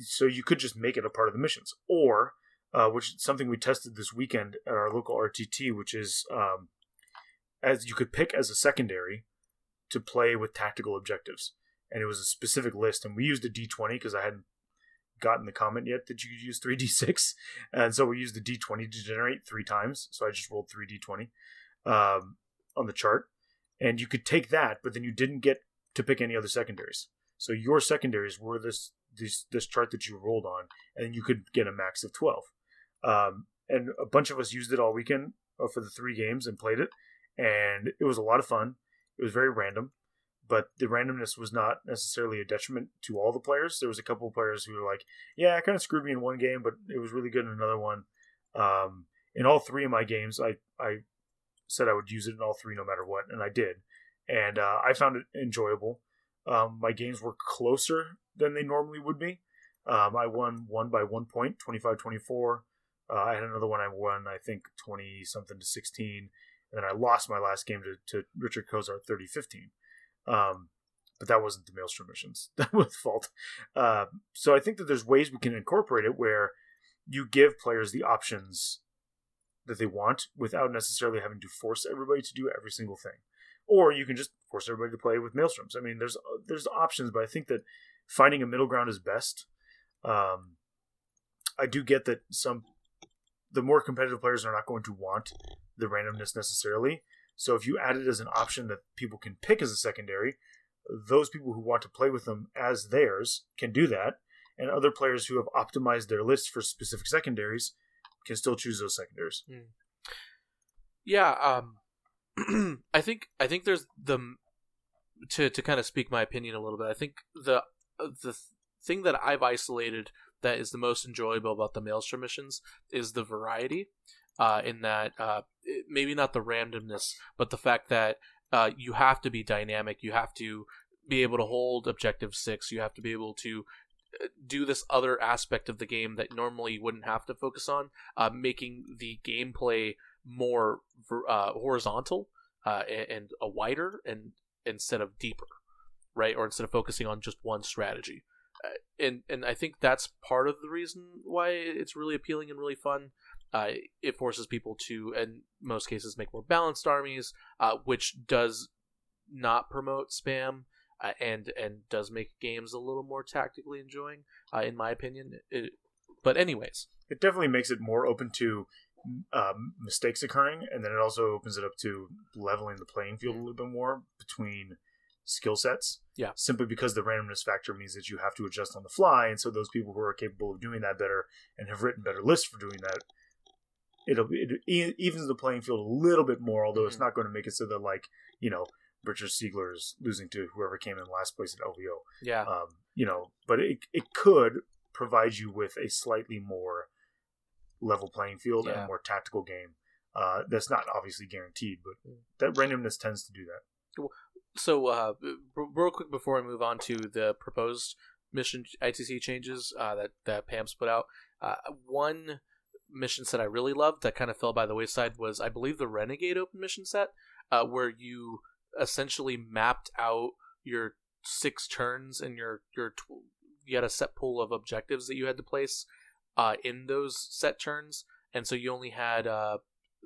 so you could just make it a part of the missions, or uh, which is something we tested this weekend at our local R T T, which is um, as you could pick as a secondary to play with tactical objectives. And it was a specific list, and we used a d twenty because I hadn't gotten the comment yet that you could use three d six, and so we used the d twenty to generate three times. So I just rolled three d twenty um, on the chart, and you could take that, but then you didn't get to pick any other secondaries. So your secondaries were this this, this chart that you rolled on, and you could get a max of twelve. Um, and a bunch of us used it all weekend for the three games and played it. And it was a lot of fun. It was very random, but the randomness was not necessarily a detriment to all the players. There was a couple of players who were like, yeah, it kind of screwed me in one game, but it was really good in another one. Um, in all three of my games, I, I said I would use it in all three no matter what, and I did. And uh, I found it enjoyable. Um, my games were closer than they normally would be. Um, I won one by one point, twenty-five twenty-four. Uh, I had another one I won, I think, twenty-something to sixteen. And then I lost my last game to, to Richard Kozar thirty fifteen. Um, but that wasn't the Maelstrom missions. That was fault. Uh, so I think that there's ways we can incorporate it where you give players the options that they want without necessarily having to force everybody to do every single thing. Or you can just force everybody to play with Maelstroms. I mean, there's there's options, but I think that finding a middle ground is best. Um, I do get that some the more competitive players are not going to want the randomness necessarily. So if you add it as an option that people can pick as a secondary, those people who want to play with them as theirs can do that, and other players who have optimized their list for specific secondaries can still choose those secondaries. Yeah, um, I think I think there's the to to kind of speak my opinion a little bit. I think the the thing that I've isolated that is the most enjoyable about the Maelstrom missions is the variety. Uh, in that, uh, maybe not the randomness, but the fact that uh, you have to be dynamic. You have to be able to hold objective six. You have to be able to do this other aspect of the game that normally you wouldn't have to focus on, uh, making the gameplay more uh, horizontal uh, and a wider and instead of deeper, right? Or instead of focusing on just one strategy. Uh, and, and I think that's part of the reason why it's really appealing and really fun. Uh, it forces people to, in most cases, make more balanced armies, uh, which does not promote spam uh, and and does make games a little more tactically enjoying, uh, in my opinion. It, but anyways. It definitely makes it more open to um, mistakes occurring, and then it also opens it up to leveling the playing field a little bit more between skill sets. Yeah. Simply because the randomness factor means that you have to adjust on the fly, and so those people who are capable of doing that better and have written better lists for doing that, It'll, it evens the playing field a little bit more, although it's not going to make it so that, like, you know, Richard Siegler is losing to whoever came in last place at L V O. Yeah. Um, you know, but it it could provide you with a slightly more level playing field yeah. and a more tactical game. Uh, that's not obviously guaranteed, but that randomness tends to do that. So, uh, real quick before I move on to the proposed mission I T C changes uh, that, that Pam's put out, uh, one mission set I really loved that kind of fell by the wayside was, I believe, the Renegade Open mission set, uh, where you essentially mapped out your six turns and your, your tw- you had a set pool of objectives that you had to place uh, in those set turns, and so you only had... Uh,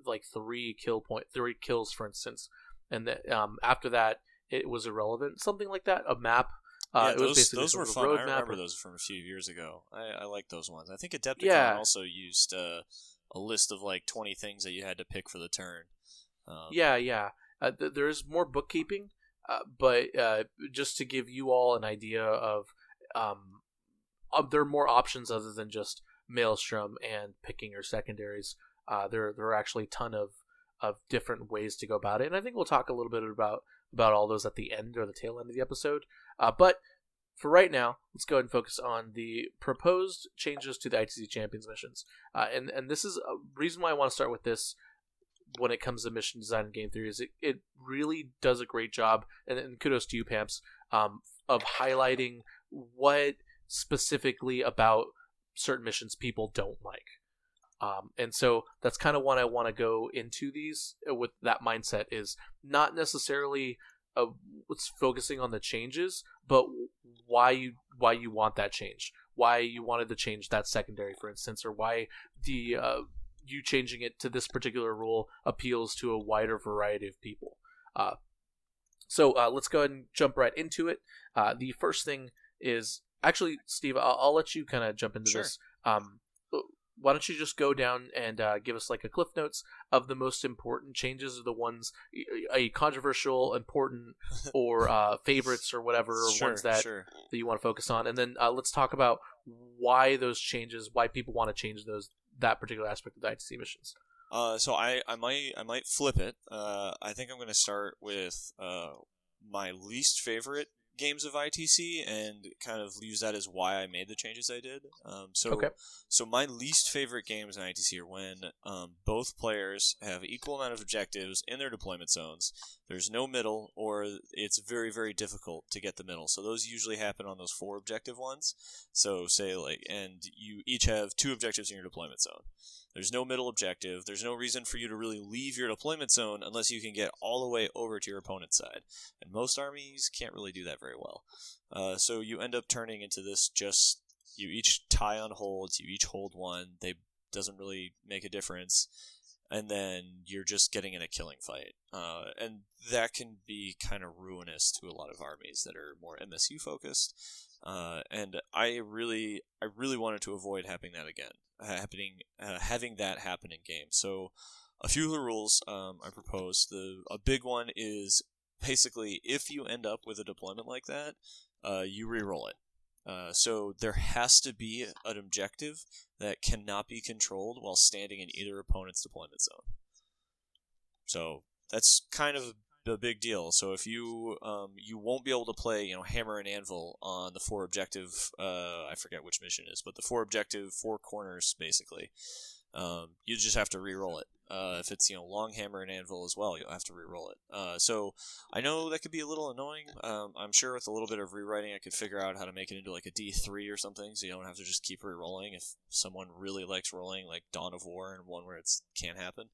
like three kill point three kills, for instance, and that um after that it was irrelevant, something like that. A map uh yeah, it those, was basically those were fun. I remember or... those from a few years ago. I, I like those ones. I think Adepticon yeah. also used uh, a list of like twenty things that you had to pick for the turn. um, yeah yeah uh, th- there is more bookkeeping, uh, but uh just to give you all an idea of um uh, there are more options other than just Maelstrom and picking your secondaries. Uh, there, there are actually a ton of, of different ways to go about it, and I think we'll talk a little bit about, about all those at the end or the tail end of the episode. Uh, but for right now, let's go ahead and focus on the proposed changes to the I T C Champions missions. Uh, and and this is a reason why I want to start with this when it comes to mission design and game theory is it, it really does a great job, and, and kudos to you, Pamps, um, of highlighting what specifically about certain missions people don't like. Um, and so that's kind of what I want to go into these with that mindset is not necessarily uh, what's focusing on the changes, but why you why you want that change, why you wanted to change that secondary, for instance, or why the uh, you changing it to this particular rule appeals to a wider variety of people. Uh, so uh, let's go ahead and jump right into it. Uh, the first thing is actually, Steve, I'll, I'll let you kind of jump into sure. this. Um, Why don't you just go down and uh, give us like a cliff notes of the most important changes, or the ones a controversial, important, or uh, favorites, or whatever, or sure, ones that sure. that you want to focus on, and then uh, let's talk about why those changes, why people want to change those that particular aspect of the I T C missions. Uh, so I, I might I might flip it. Uh, I think I'm going to start with uh, my least favorite games of I T C and kind of use that as why I made the changes I did. Um, so okay. so my least favorite games in I T C are when um, both players have equal amount of objectives in their deployment zones. There's no middle, or it's very, very difficult to get the middle. So those usually happen on those four objective ones. So say like, and you each have two objectives in your deployment zone. There's no middle objective. There's no reason for you to really leave your deployment zone unless you can get all the way over to your opponent's side. And most armies can't really do that very well. Uh, so you end up turning into this just, you each tie on holds, you each hold one. They doesn't really make a difference. And then you're just getting in a killing fight. Uh, and that can be kind of ruinous to a lot of armies that are more M S U focused. Uh, and I really, I really wanted to avoid having that again. happening uh, having that happen in game. So a few of the rules um, I proposed, the a big one is basically if you end up with a deployment like that, uh, you re-roll it. Uh, so there has to be an objective that cannot be controlled while standing in either opponent's deployment zone. So that's kind of a big deal. So if you um, you won't be able to play, you know, hammer and anvil on the four objective. Uh, I forget which mission it is, but the four objective, four corners basically. Um, you just have to re-roll it. Uh, if it's, you know, long hammer and anvil as well, you'll have to re-roll it. Uh, so I know that could be a little annoying. Um, I'm sure with a little bit of rewriting, I could figure out how to make it into like a D three or something, so you don't have to just keep re-rolling. If someone really likes rolling, like Dawn of War and one where it can't happen,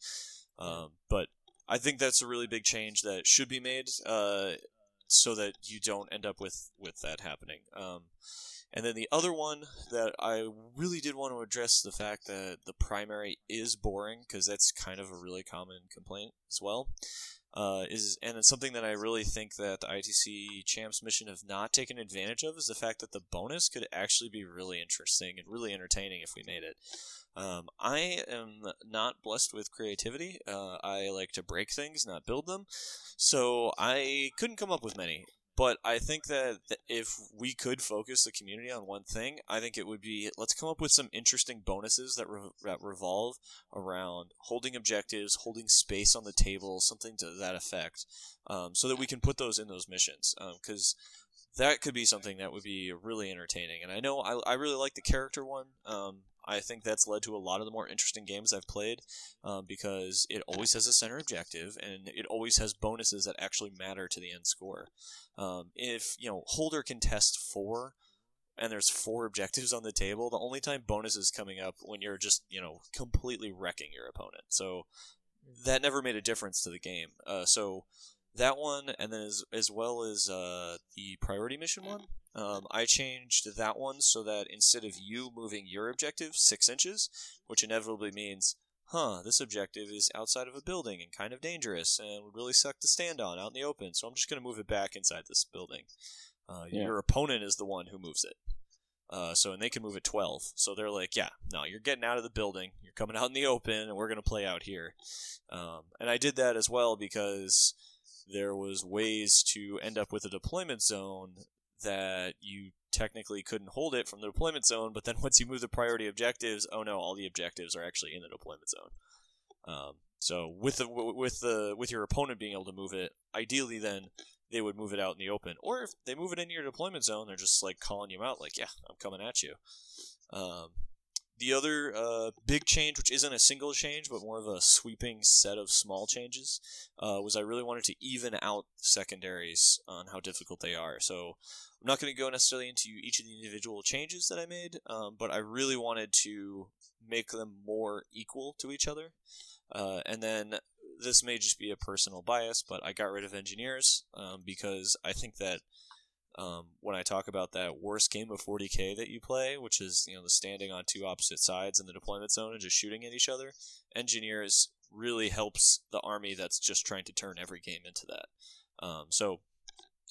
um, but. I think that's a really big change that should be made, uh, so that you don't end up with, with that happening. Um, and then the other one that I really did want to address the fact that the primary is boring, because that's kind of a really common complaint as well, uh, is and it's something that I really think that the I T C Champs mission have not taken advantage of, is the fact that the bonus could actually be really interesting and really entertaining if we made it. Um, I am not blessed with creativity. Uh, I like to break things, not build them. So I couldn't come up with many But I think that if we could focus the community on one thing, I think it would be, let's come up with some interesting bonuses that re- that revolve around holding objectives, holding space on the table, something to that effect, um, so that we can put those in those missions. Because um, that could be something that would be really entertaining. And I know I, I really like the character one. Um, I think that's led to a lot of the more interesting games I've played, um, because it always has a center objective, and it always has bonuses that actually matter to the end score. Um, if, you know, Holder can test four, and there's four objectives on the table, the only time bonus is coming up when you're just, you know, completely wrecking your opponent. So that never made a difference to the game. Uh, so that one, and then as, as well as uh, the priority mission one, Um, I changed that one so that instead of you moving your objective six inches, which inevitably means, huh, this objective is outside of a building and kind of dangerous and would really suck to stand on out in the open, so I'm just going to move it back inside this building. Uh, yeah. Your opponent is the one who moves it. Uh, so and they can move it twelve. So they're like, yeah, no, you're getting out of the building. You're coming out in the open, and we're going to play out here. Um, and I did that as well because there was ways to end up with a deployment zone that you technically couldn't hold it from the deployment zone, but then once you move the priority objectives, oh no, all the objectives are actually in the deployment zone. Um, so with the with the with your opponent being able to move it, ideally then they would move it out in the open, or if they move it into your deployment zone, they're just like calling you out, like, yeah, I'm coming at you. Um, the other uh, big change, which isn't a single change, but more of a sweeping set of small changes, uh, was I really wanted to even out secondaries on how difficult they are. So I'm not going to go necessarily into each of the individual changes that I made, um, but I really wanted to make them more equal to each other. Uh, and then this may just be a personal bias, but I got rid of engineers um, because I think that um, when I talk about that worst game of forty K that you play, which is, you know, the standing on two opposite sides in the deployment zone and just shooting at each other, engineers really helps the army that's just trying to turn every game into that. Um, so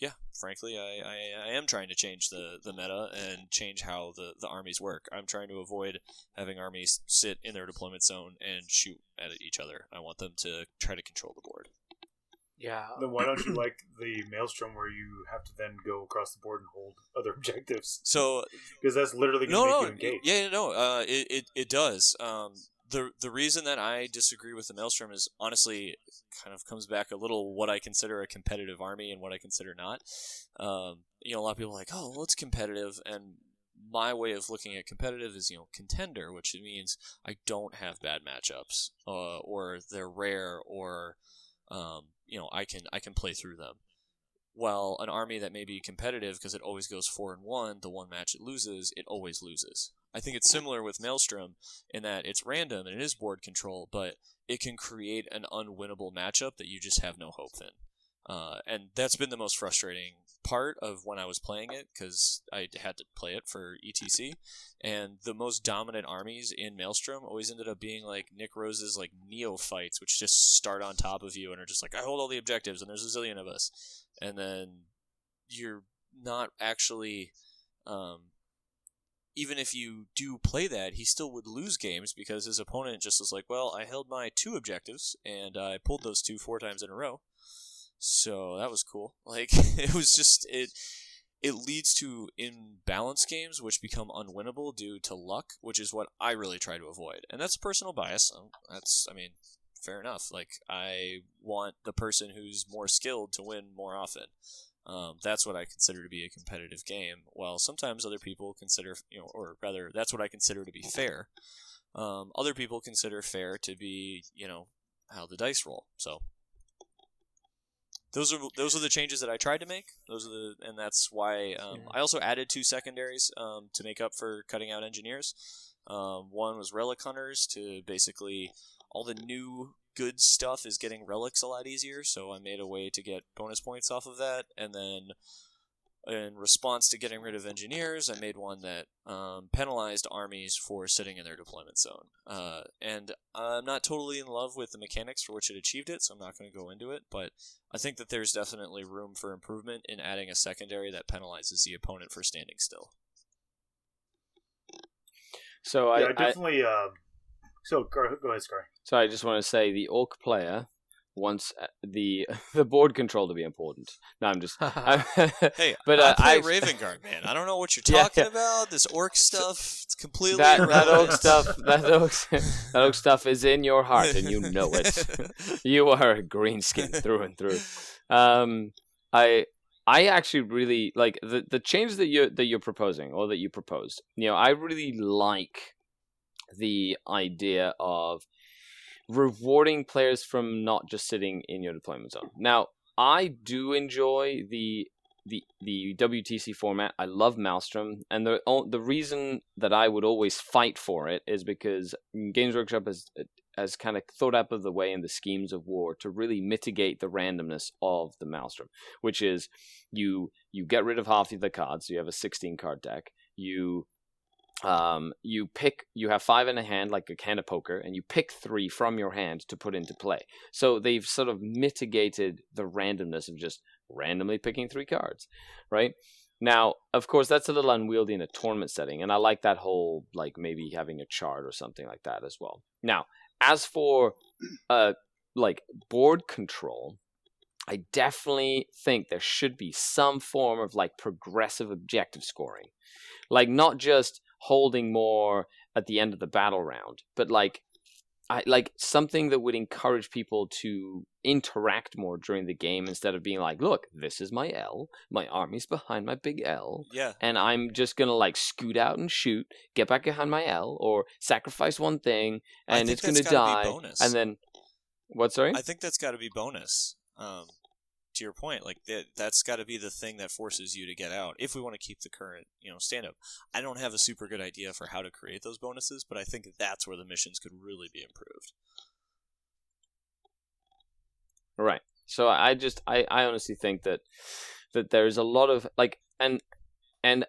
yeah, frankly, I, I, I am trying to change the, the meta and change how the, the armies work. I'm trying to avoid having armies sit in their deployment zone and shoot at each other. I want them to try to control the board. Yeah. Then why don't you like the Maelstrom where you have to then go across the board and hold other objectives? So because that's literally going to no, make no, you engage. Yeah, no, uh, it, it, it does. Um, The the reason that I disagree with the Maelstrom is honestly kind of comes back a little what I consider a competitive army and what I consider not. Um, you know, a lot of people are like, oh, well, it's competitive. And my way of looking at competitive is, you know, contender, which means I don't have bad matchups uh, or they're rare or, um, you know, I can I can play through them. While an army that may be competitive because it always goes four and one, the one match it loses, it always loses. I think it's similar with Maelstrom in that it's random and it is board control, but it can create an unwinnable matchup that you just have no hope in. Uh, and that's been the most frustrating part of when I was playing it because I had to play it for E T C. And the most dominant armies in Maelstrom always ended up being like Nick Rose's like neophytes, which just start on top of you and are just like, I hold all the objectives and there's a zillion of us. And then you're not actually... Um, even if you do play that, he still would lose games because his opponent just was like, well, I held my two objectives, and I pulled those two four times in a row. So that was cool. Like, it was just, it it leads to imbalanced games, which become unwinnable due to luck, which is what I really try to avoid. And that's personal bias. That's, I mean, fair enough. Like, I want the person who's more skilled to win more often. Um, that's what I consider to be a competitive game, while sometimes other people consider, you know, or rather, that's what I consider to be fair. Um, other people consider fair to be, you know, how the dice roll. So those are those are the changes that I tried to make. Those are the, and that's why um, I also added two secondaries um, to make up for cutting out engineers. Um, one was relic hunters to basically all the new good stuff is getting relics a lot easier, so I made a way to get bonus points off of that. And then in response to getting rid of engineers, I made one that um, penalized armies for sitting in their deployment zone. Uh, and I'm not totally in love with the mechanics for which it achieved it, so I'm not going to go into it, but I think that there's definitely room for improvement in adding a secondary that penalizes the opponent for standing still. So I, yeah, I definitely... I, uh... So, go ahead, Skari. So, I just want to say the Orc player wants the the board control to be important. No, I'm just... I'm, hey, but, uh, I play I, Raven Guard, man. I don't know what you're talking yeah, yeah. about. This orc stuff, it's completely that, irrelevant. That orc stuff, that orc, that orc stuff is in your heart, and you know it. You are a greenskin through and through. Um, I... I actually really like the, the change that you're that you're proposing or that you proposed. You know, I really like the idea of rewarding players from not just sitting in your deployment zone. Now, I do enjoy the the the W T C format. I love Maelstrom, and the the reason that I would always fight for it is because Games Workshop has has kind of thought up of the way in the Schemes of War to really mitigate the randomness of the Maelstrom, which is you you get rid of half of the cards, so you have a sixteen-card deck. You um you pick you have five in a hand, like a hand of poker, and you pick three from your hand to put into play. So they've sort of mitigated the randomness of just randomly picking three cards, right? Now, of course, that's a little unwieldy in a tournament setting, and I like that whole, like, maybe having a chart or something like that as well. Now, as for uh, like board control, I definitely think there should be some form of like progressive objective scoring, like not just holding more at the end of the battle round, but like I like something that would encourage people to interact more during the game instead of being like, look, this is my L, my army's behind my big L, yeah, and I'm just going to like scoot out and shoot, get back behind my L, or sacrifice one thing, and it's going to die. And then, what, sorry? I think that's got to be bonus, um, to your point. Like, that, that's got to be the thing that forces you to get out if we want to keep the current, you know, stand-up. I don't have a super good idea for how to create those bonuses, but I think that's where the missions could really be improved. Right. So I just, I, I honestly think that that there is a lot of, like, and and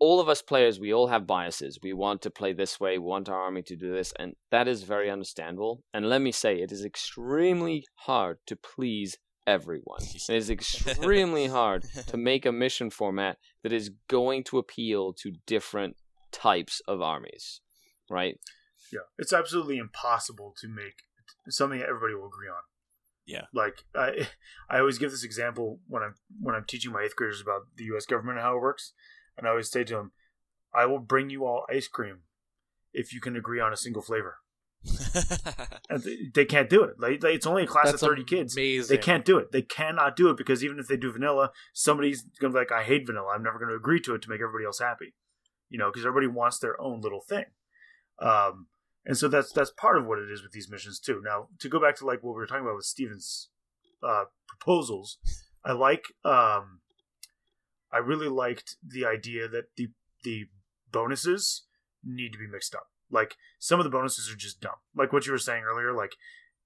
all of us players, we all have biases. We want to play this way, we want our army to do this, and that is very understandable. And let me say, it is extremely hard to please everyone. It is extremely hard to make a mission format that is going to appeal to different types of armies, right? Yeah, it's absolutely impossible to make something that everybody will agree on. Yeah, like I, I always give this example when I'm when I'm teaching my eighth graders about the U S government and how it works, and I always say to them, "I will bring you all ice cream if you can agree on a single flavor." And they, they can't do it. Like, it's only a class That's of thirty amazing. kids. They can't do it. They cannot do it because even if they do vanilla, somebody's gonna be like, "I hate vanilla. I'm never going to agree to it to make everybody else happy," you know, because everybody wants their own little thing. Um, And so that's that's part of what it is with these missions too. Now, to go back to like what we were talking about with Steven's uh, proposals, I like um, I really liked the idea that the the bonuses need to be mixed up. Like, some of the bonuses are just dumb. Like what you were saying earlier, like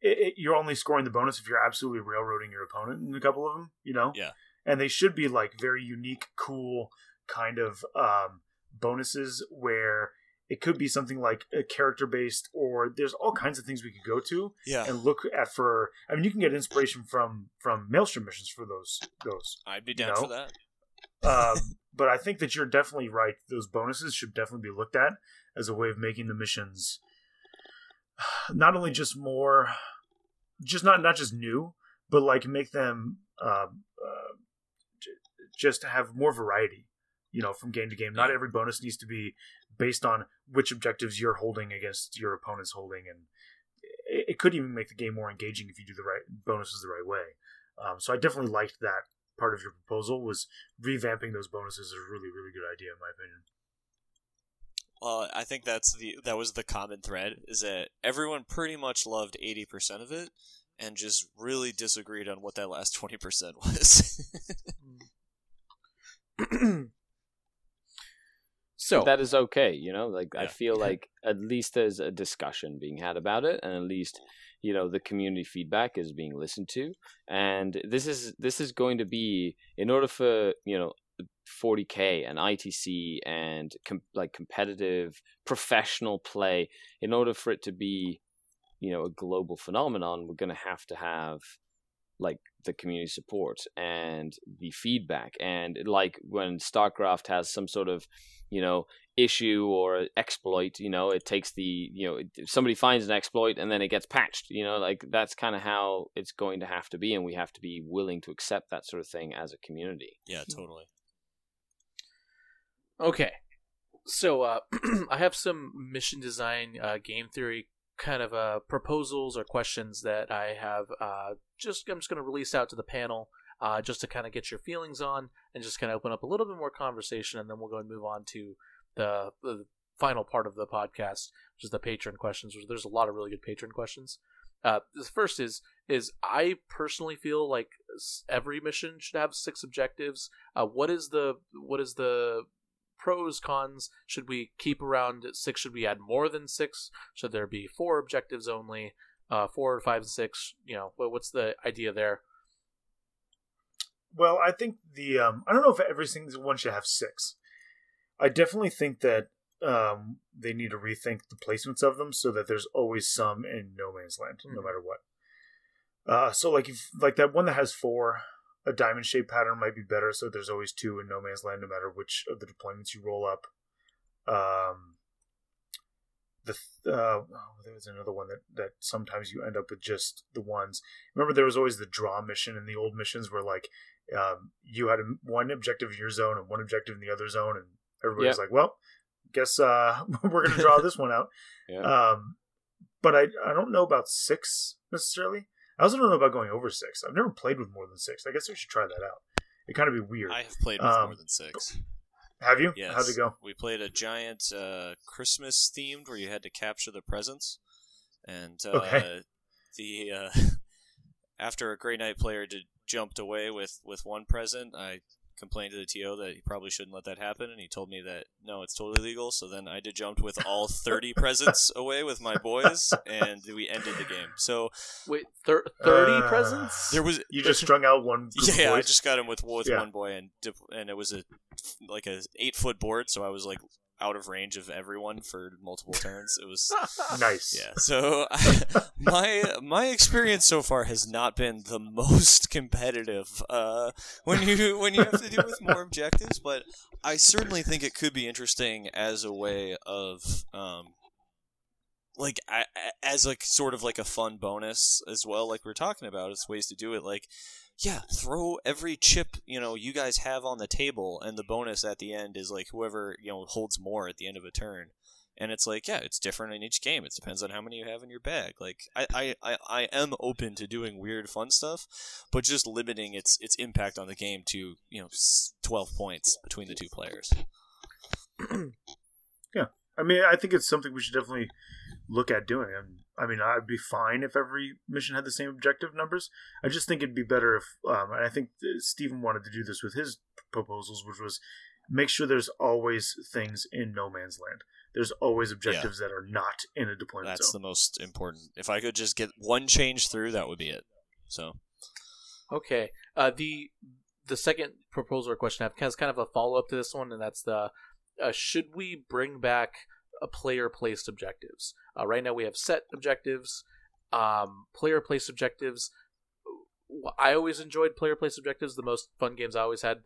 it, it, you're only scoring the bonus if you're absolutely railroading your opponent in a couple of them, you know? Yeah. And they should be like very unique, cool kind of um, bonuses where it could be something like a character-based, or there's all kinds of things we could go to yeah. and look at for. I mean, you can get inspiration from from Maelstrom missions for those. Those I'd be down you know? for that. Uh, but I think that you're definitely right. Those bonuses should definitely be looked at as a way of making the missions not only just more, just not not just new, but like make them uh, uh, just have more variety. You know, from game to game, not every bonus needs to be based on which objectives you're holding against your opponent's holding, and it could even make the game more engaging if you do the right bonuses the right way. Um, so I definitely liked that part of your proposal. Was revamping those bonuses is a really, really good idea in my opinion. Well, I think that's the that was the common thread, is that everyone pretty much loved eighty percent of it, and just really disagreed on what that last twenty percent was. So that is okay, you know, like yeah. I feel like at least there's a discussion being had about it, and at least, you know, the community feedback is being listened to. And this is this is going to be, in order for, you know, forty K and I T C and com- like competitive professional play, in order for it to be, you know, a global phenomenon, we're going to have to have like the community support and the feedback. And like when StarCraft has some sort of, you know, issue or exploit, you know, it takes the, you know, it, somebody finds an exploit and then it gets patched, you know, like that's kind of how it's going to have to be. And we have to be willing to accept that sort of thing as a community. Yeah, totally. Okay. So uh, I have some mission design, uh, game theory kind of uh, proposals or questions that I have uh, just, I'm just going to release out to the panel uh, just to kind of get your feelings on and just kind of open up a little bit more conversation. And then we'll go and move on to the, the final part of the podcast, which is the patron questions, which there's a lot of really good patron questions. Uh, the first is, is I personally feel like every mission should have six objectives. Uh, what is the, what is the, pros, cons? Should we keep around six? Should we add more than six? Should there be four objectives only? Uh, four, five, and six? You know, what's the idea there? Well, I think the um, I don't know if every single one should have six. I definitely think that um, they need to rethink the placements of them so that there's always some in no man's land, mm-hmm. no matter what. Uh, so, like if like that one that has four. A diamond-shaped pattern might be better, so there's always two in no man's land, no matter which of the deployments you roll up. Um, the th- uh, oh, there was another one that, that sometimes you end up with just the ones. Remember, there was always the draw mission in the old missions where, like, um, you had a, one objective in your zone and one objective in the other zone, and everybody's yeah. like, well, guess uh, we're going to draw this one out. Yeah. Um, but I, I don't know about six, necessarily. I also don't know about going over six. I've never played with more than six. I guess I should try that out. It'd kind of be weird. I have played with um, more than six. Have you? Yes. How'd it go? We played a giant uh, Christmas themed where you had to capture the presents. And uh, okay. the uh, after a Grey Knight player did, jumped away with, with one present, I complained to the T O that he probably shouldn't let that happen. And he told me that, no, it's totally legal. So then I did jumped with all thirty presents away with my boys, and we ended the game. So wait, thir- thirty uh, presents? There was you just strung out one. Yeah, boys. I just got him with with yeah. one boy, and and it was a like a eight foot board, so I was like out of range of everyone for multiple turns. It was nice. Yeah. So I, my my experience so far has not been the most competitive uh, when you when you have to deal with more objectives, but I certainly think it could be interesting as a way of um, like I, as like sort of like a fun bonus as well. Like we're talking about, it's ways to do it. Like. Yeah, throw every chip, you know, you guys have on the table, and the bonus at the end is, like, whoever, you know, holds more at the end of a turn. And it's like, yeah, it's different in each game. It depends on how many you have in your bag. Like, I, I, I am open to doing weird, fun stuff, but just limiting its its impact on the game to, you know, twelve points between the two players. Yeah. I mean, I think it's something we should definitely look at doing. I mean, I'd be fine if every mission had the same objective numbers. I just think it'd be better if, um, and I think Stephen wanted to do this with his proposals, which was make sure there's always things in no man's land. There's always objectives yeah. that are not in a deployment That's zone. That's the most important. If I could just get one change through, that would be it. So, okay. Uh, the the second proposal or question I have has kind of a follow-up to this one, and that's the Uh, should we bring back a player-placed objectives? Uh, right now we have set objectives, um, player-placed objectives. I always enjoyed player-placed objectives. The most fun games I always had,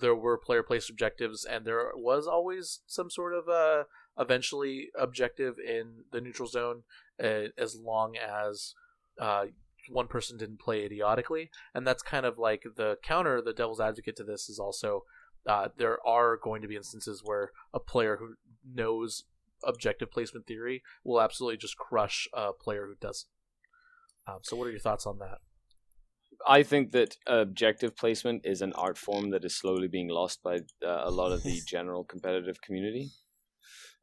there were player-placed objectives, and there was always some sort of uh, eventually objective in the neutral zone uh, as long as uh, one person didn't play idiotically. And that's kind of like the counter, the devil's advocate to this is also... Uh, there are going to be instances where a player who knows objective placement theory will absolutely just crush a player who doesn't. Um, so what are your thoughts on that? I think that objective placement is an art form that is slowly being lost by uh, a lot of the general competitive community.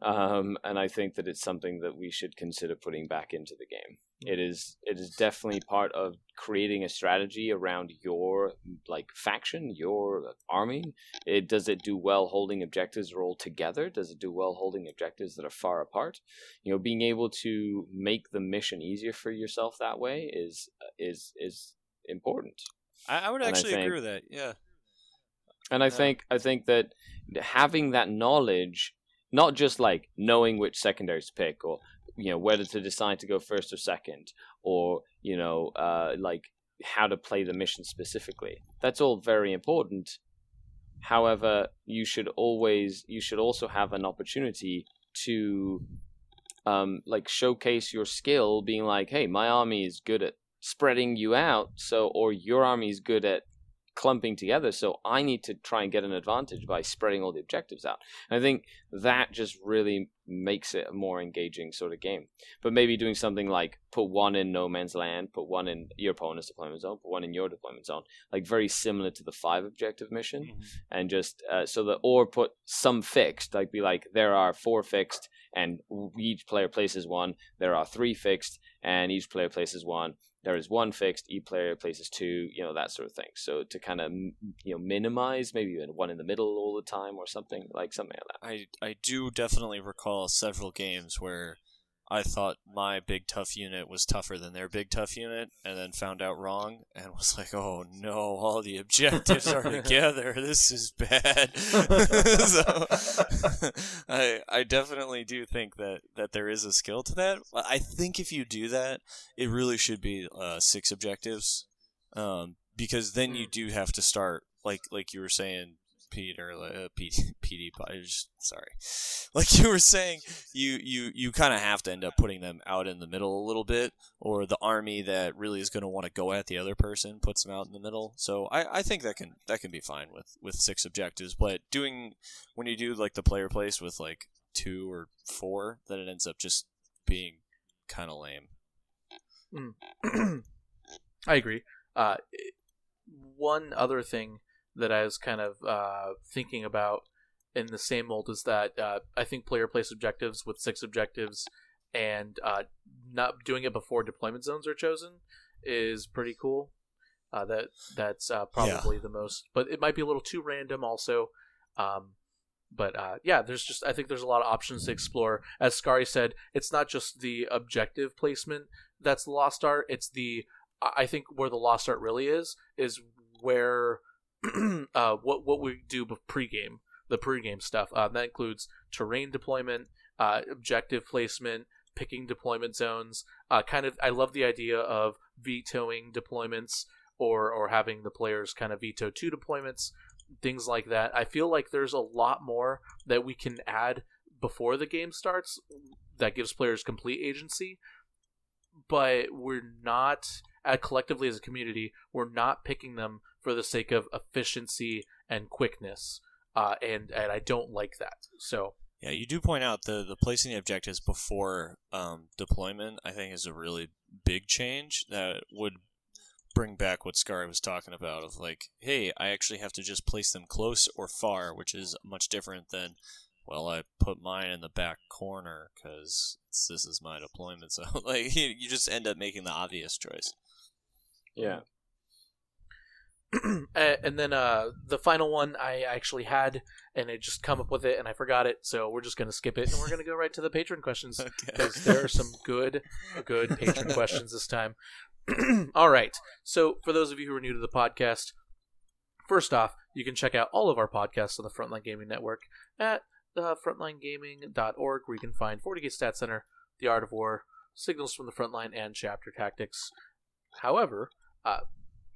Um, and I think that it's something that we should consider putting back into the game. It is it is definitely part of creating a strategy around your like faction, your army. It does it do well holding objectives rolled together? Does it do well holding objectives that are far apart? You know, being able to make the mission easier for yourself that way is is is important. I, I would actually I think, agree with that. Yeah, and I yeah. think I think that having that knowledge, not just like knowing which secondaries to pick or, you know, whether to decide to go first or second, or, you know, uh, like how to play the mission specifically. That's all very important. However, you should always, you should also have an opportunity to um, like showcase your skill, being like, hey, my army is good at spreading you out, so, or your army is good at clumping together, so I need to try and get an advantage by spreading all the objectives out. And I think that just really makes it a more engaging sort of game. But maybe doing something like put one in no man's land, put one in your opponent's deployment zone, put one in your deployment zone, like very similar to the five objective mission. Mm-hmm. And just uh, so that, or put some fixed, like be like, there are four fixed and each player places one, there are three fixed and each player places one, there is one fixed, each player places two, you know, that sort of thing. So to kind of, you know, minimize, maybe even one in the middle all the time or something, like something like that. I, I do definitely recall several games where I thought my big tough unit was tougher than their big tough unit, and then found out wrong, and was like, oh no, all the objectives are together, this is bad. So, I I definitely do think that, that there is a skill to that. I think if you do that, it really should be uh, six objectives, um, because then you do have to start, like like you were saying, Peter, uh, Petey Pob, sorry. Like you were saying, you, you, you kind of have to end up putting them out in the middle a little bit, or the army that really is going to want to go at the other person puts them out in the middle. So I, I think that can that can be fine with, with six objectives, but doing, when you do like the player place with like two or four, then it ends up just being kind of lame. Mm. I agree. Uh, one other thing that I was kind of uh, thinking about in the same mold is that uh, I think player place objectives with six objectives and uh, not doing it before deployment zones are chosen is pretty cool. Uh, that that's uh, probably yeah. the most, but it might be a little too random also. Um, but uh, yeah, there's just I think there's a lot of options to explore. As Skari said, it's not just the objective placement that's the lost art. It's the I think where the lost art really is is where. uh, what what we do pregame, the pregame stuff. Uh, that includes terrain deployment, uh, objective placement, picking deployment zones. Uh, kind of, I love the idea of vetoing deployments or or having the players kind of veto two deployments, things like that. I feel like there's a lot more that we can add before the game starts that gives players complete agency, but we're not, uh, collectively as a community, we're not picking them for the sake of efficiency and quickness, uh, and and I don't like that. So yeah, you do point out the the placing the objectives before um, deployment. I think is a really big change that would bring back what Skari was talking about of like, hey, I actually have to just place them close or far, which is much different than, well, I put mine in the back corner because this is my deployment. So like, you, you just end up making the obvious choice. Yeah. And then uh, the final one I actually had, and I just come up with it, and I forgot it, so we're just going to skip it, and we're going to go right to the patron questions, because okay. There are some good, good patron questions this time. All right, so for those of you who are new to the podcast, first off, you can check out all of our podcasts on the Frontline Gaming Network at uh, frontline gaming dot org, where you can find forty K Stat Center, The Art of War, Signals from the Frontline, and Chapter Tactics. However, uh,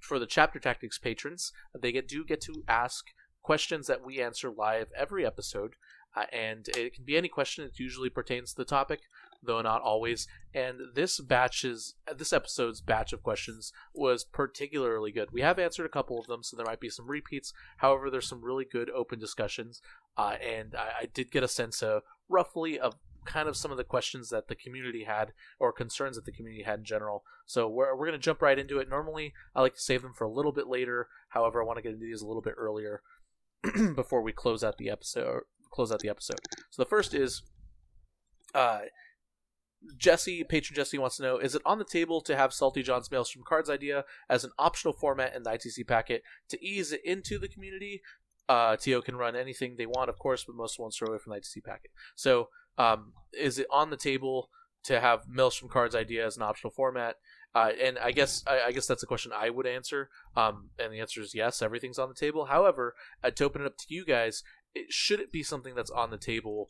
for the Chapter Tactics patrons, they get, do get to ask questions that we answer live every episode, uh, and it can be any question. It usually pertains to the topic, though not always. And this batch's, this episode's batch of questions was particularly good. We have answered a couple of them, so there might be some repeats. However, there's some really good open discussions, uh, and I, I did get a sense of roughly of kind of some of the questions that the community had, or concerns that the community had in general. So we're we're going to jump right into it. Normally, I like to save them for a little bit later. However, I want to get into these a little bit earlier before we close out the episode. Close out the episode. So the first is, uh, Jesse, patron Jesse wants to know: is it on the table to have Salty John's Maelstrom cards idea as an optional format in the I T C packet to ease it into the community? Uh, T O can run anything they want, of course, but most won't throw away from the I T C packet. So. Um, is it on the table to have Maelstrom cards idea as an optional format? Uh, and I guess I, I guess that's a question I would answer. Um, and the answer is yes, everything's on the table. However, uh, to open it up to you guys, it, should it be something that's on the table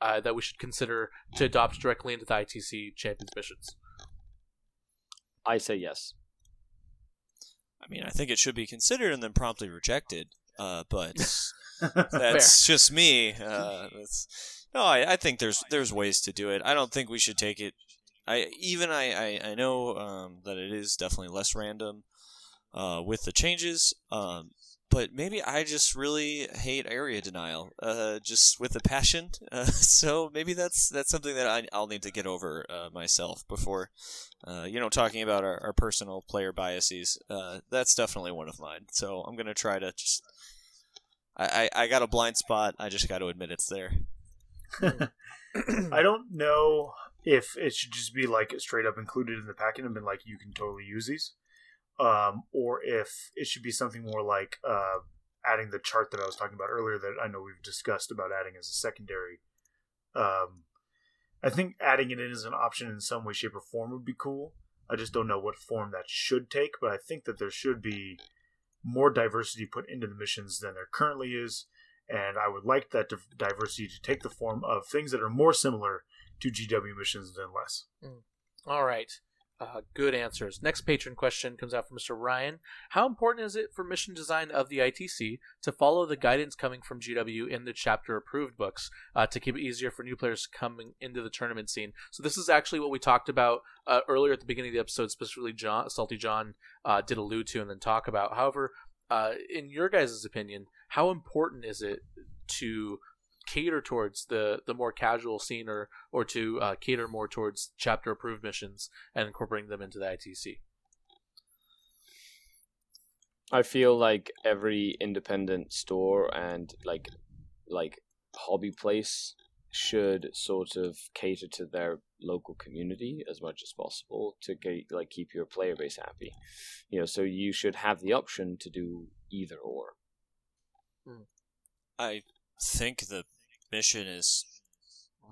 uh, that we should consider to adopt directly into the I T C Champions missions? I say yes. I mean, I think it should be considered and then promptly rejected. Uh, but that's just me. Uh, that's, no, I, I think there's there's ways to do it. I don't think we should take it. I even I I, I know um, that it is definitely less random uh, with the changes. Um, but maybe I just really hate area denial, uh, just with a passion. Uh, so maybe that's that's something that I, I'll need to get over uh, myself before, uh, you know, talking about our, our personal player biases. Uh, that's definitely one of mine. So I'm going to try to just, I, I, I got a blind spot. I just got to admit it's there. I don't know if it should just be like straight up included in the packet and been like, you can totally use these. Um, or if it should be something more like uh, adding the chart that I was talking about earlier that I know we've discussed about adding as a secondary. Um, I think adding it in as an option in some way, shape, or form would be cool. I just don't know what form that should take, but I think that there should be more diversity put into the missions than there currently is, and I would like that diversity to take the form of things that are more similar to G W missions than less. Mm. All right. Uh, good answers. Next patron question comes out from Mister Ryan. How important is it for mission design of the I T C to follow the guidance coming from G W in the chapter approved books uh, to keep it easier for new players coming into the tournament scene? So this is actually what we talked about uh, earlier at the beginning of the episode, specifically John, Salty John uh, did allude to and then talk about. However, uh, in your guys' opinion, how important is it to cater towards the the more casual scene or or to uh, cater more towards chapter approved missions and incorporating them into the I T C? I feel like every independent store and like like hobby place should sort of cater to their local community as much as possible to get, like keep your player base happy, you know, so you should have the option to do either or. Mm. I think the mission is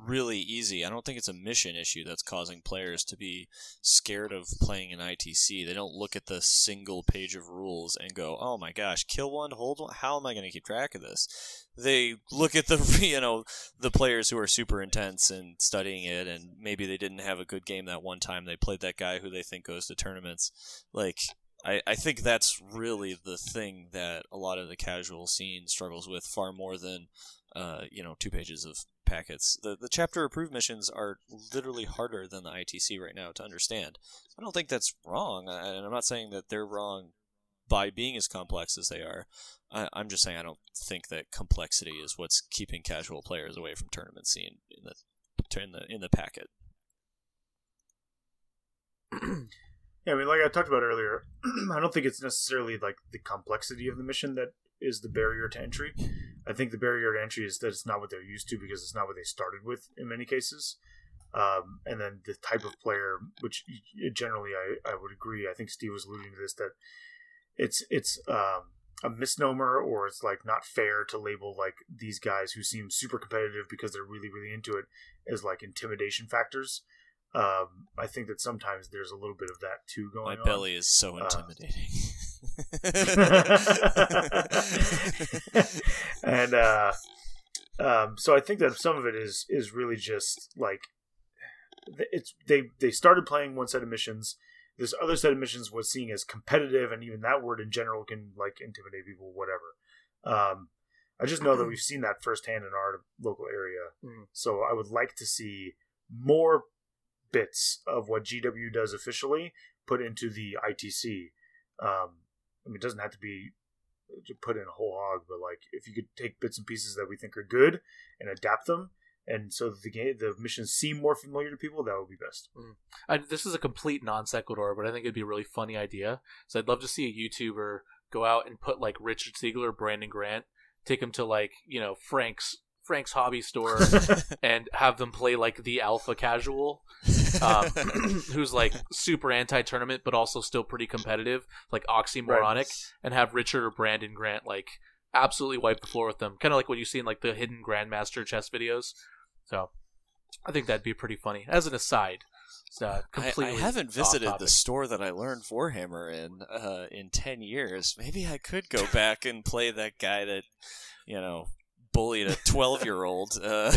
really easy. I don't think it's a mission issue that's causing players to be scared of playing an I T C. They don't look at the single page of rules and go, oh my gosh, kill one, hold one, how am I going to keep track of this? They look at the, you know, the players who are super intense and studying it, and maybe they didn't have a good game that one time they played that guy who they think goes to tournaments. Like, I, I think that's really the thing that a lot of the casual scene struggles with far more than Uh, you know, two pages of packets. The the chapter approved missions are literally harder than the I T C right now to understand. I don't think that's wrong, and I'm not saying that they're wrong by being as complex as they are. I, I'm just saying I don't think that complexity is what's keeping casual players away from tournament scene in the in the in the packet. Yeah, I mean, like I talked about earlier, I don't think it's necessarily like the complexity of the mission that is the barrier to entry. I think the barrier to entry is that it's not what they're used to because it's not what they started with in many cases. Um, and then the type of player, which generally I, I would agree. I think Steve was alluding to this, that it's it's um, a misnomer, or it's like not fair to label like these guys who seem super competitive because they're really, really into it as like intimidation factors. Um, I think that sometimes there's a little bit of that too going on. My belly on. is so intimidating. Uh, and uh um so I think that some of it is is really just like it's they they started playing one set of missions. This other set of missions was seen as competitive, and even that word in general can like intimidate people, whatever. um I just know that we've seen that firsthand in our local area. Mm. So I would like to see more bits of what G W does officially put into the I T C. um I mean, it doesn't have to be put in a whole hog, but like if you could take bits and pieces that we think are good and adapt them, and so the game, the missions seem more familiar to people, that would be best. Mm. I, this is a complete non sequitur, but I think it'd be a really funny idea. So I'd love to see a YouTuber go out and put like Richard Siegler or Brandon Grant, take them to like, you know, Frank's Frank's hobby store and have them play like the alpha casual um, who's like super anti-tournament but also still pretty competitive, like oxymoronic, right? And have Richard or Brandon Grant like absolutely wipe the floor with them, kind of like what you see in like the hidden grandmaster chess videos. So I think that'd be pretty funny as an aside. Uh, I, I haven't visited the store that I learned Warhammer in uh, in ten years. Maybe I could go back and play that guy that, you know, bullied a twelve year old. Uh,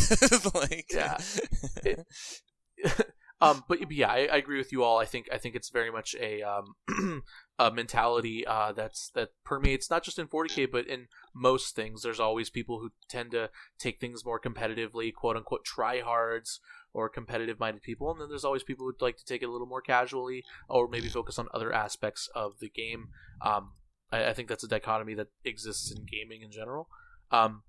like, yeah. It, Um, but yeah, I, I agree with you all. I think I think it's very much a um, a mentality uh, that's that permeates not just in forty K but in most things. There's always people who tend to take things more competitively, quote unquote, tryhards or competitive-minded people, and then there's always people who'd like to take it a little more casually or maybe focus on other aspects of the game. Um, I, I think that's a dichotomy that exists in gaming in general. Um,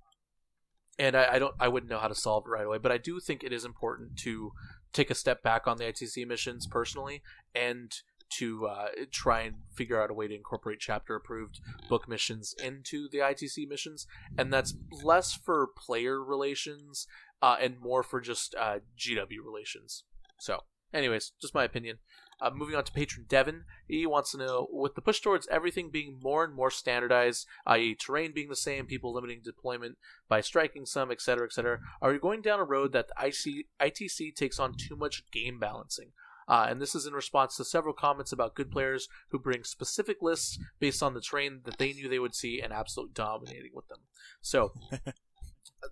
and I, I don't, I wouldn't know how to solve it right away, but I do think it is important to take a step back on the I T C missions personally, and to uh, try and figure out a way to incorporate chapter approved book missions into the I T C missions. And that's less for player relations uh, and more for just uh, G W relations. So anyways, just my opinion. Uh, moving on to patron Devin, he wants to know, with the push towards everything being more and more standardized, that is terrain being the same, people limiting deployment by striking some, et cetera, et cetera, are we going down a road that the I T C takes on too much game balancing? Uh, and this is in response to several comments about good players who bring specific lists based on the terrain that they knew they would see and absolutely dominating with them. So...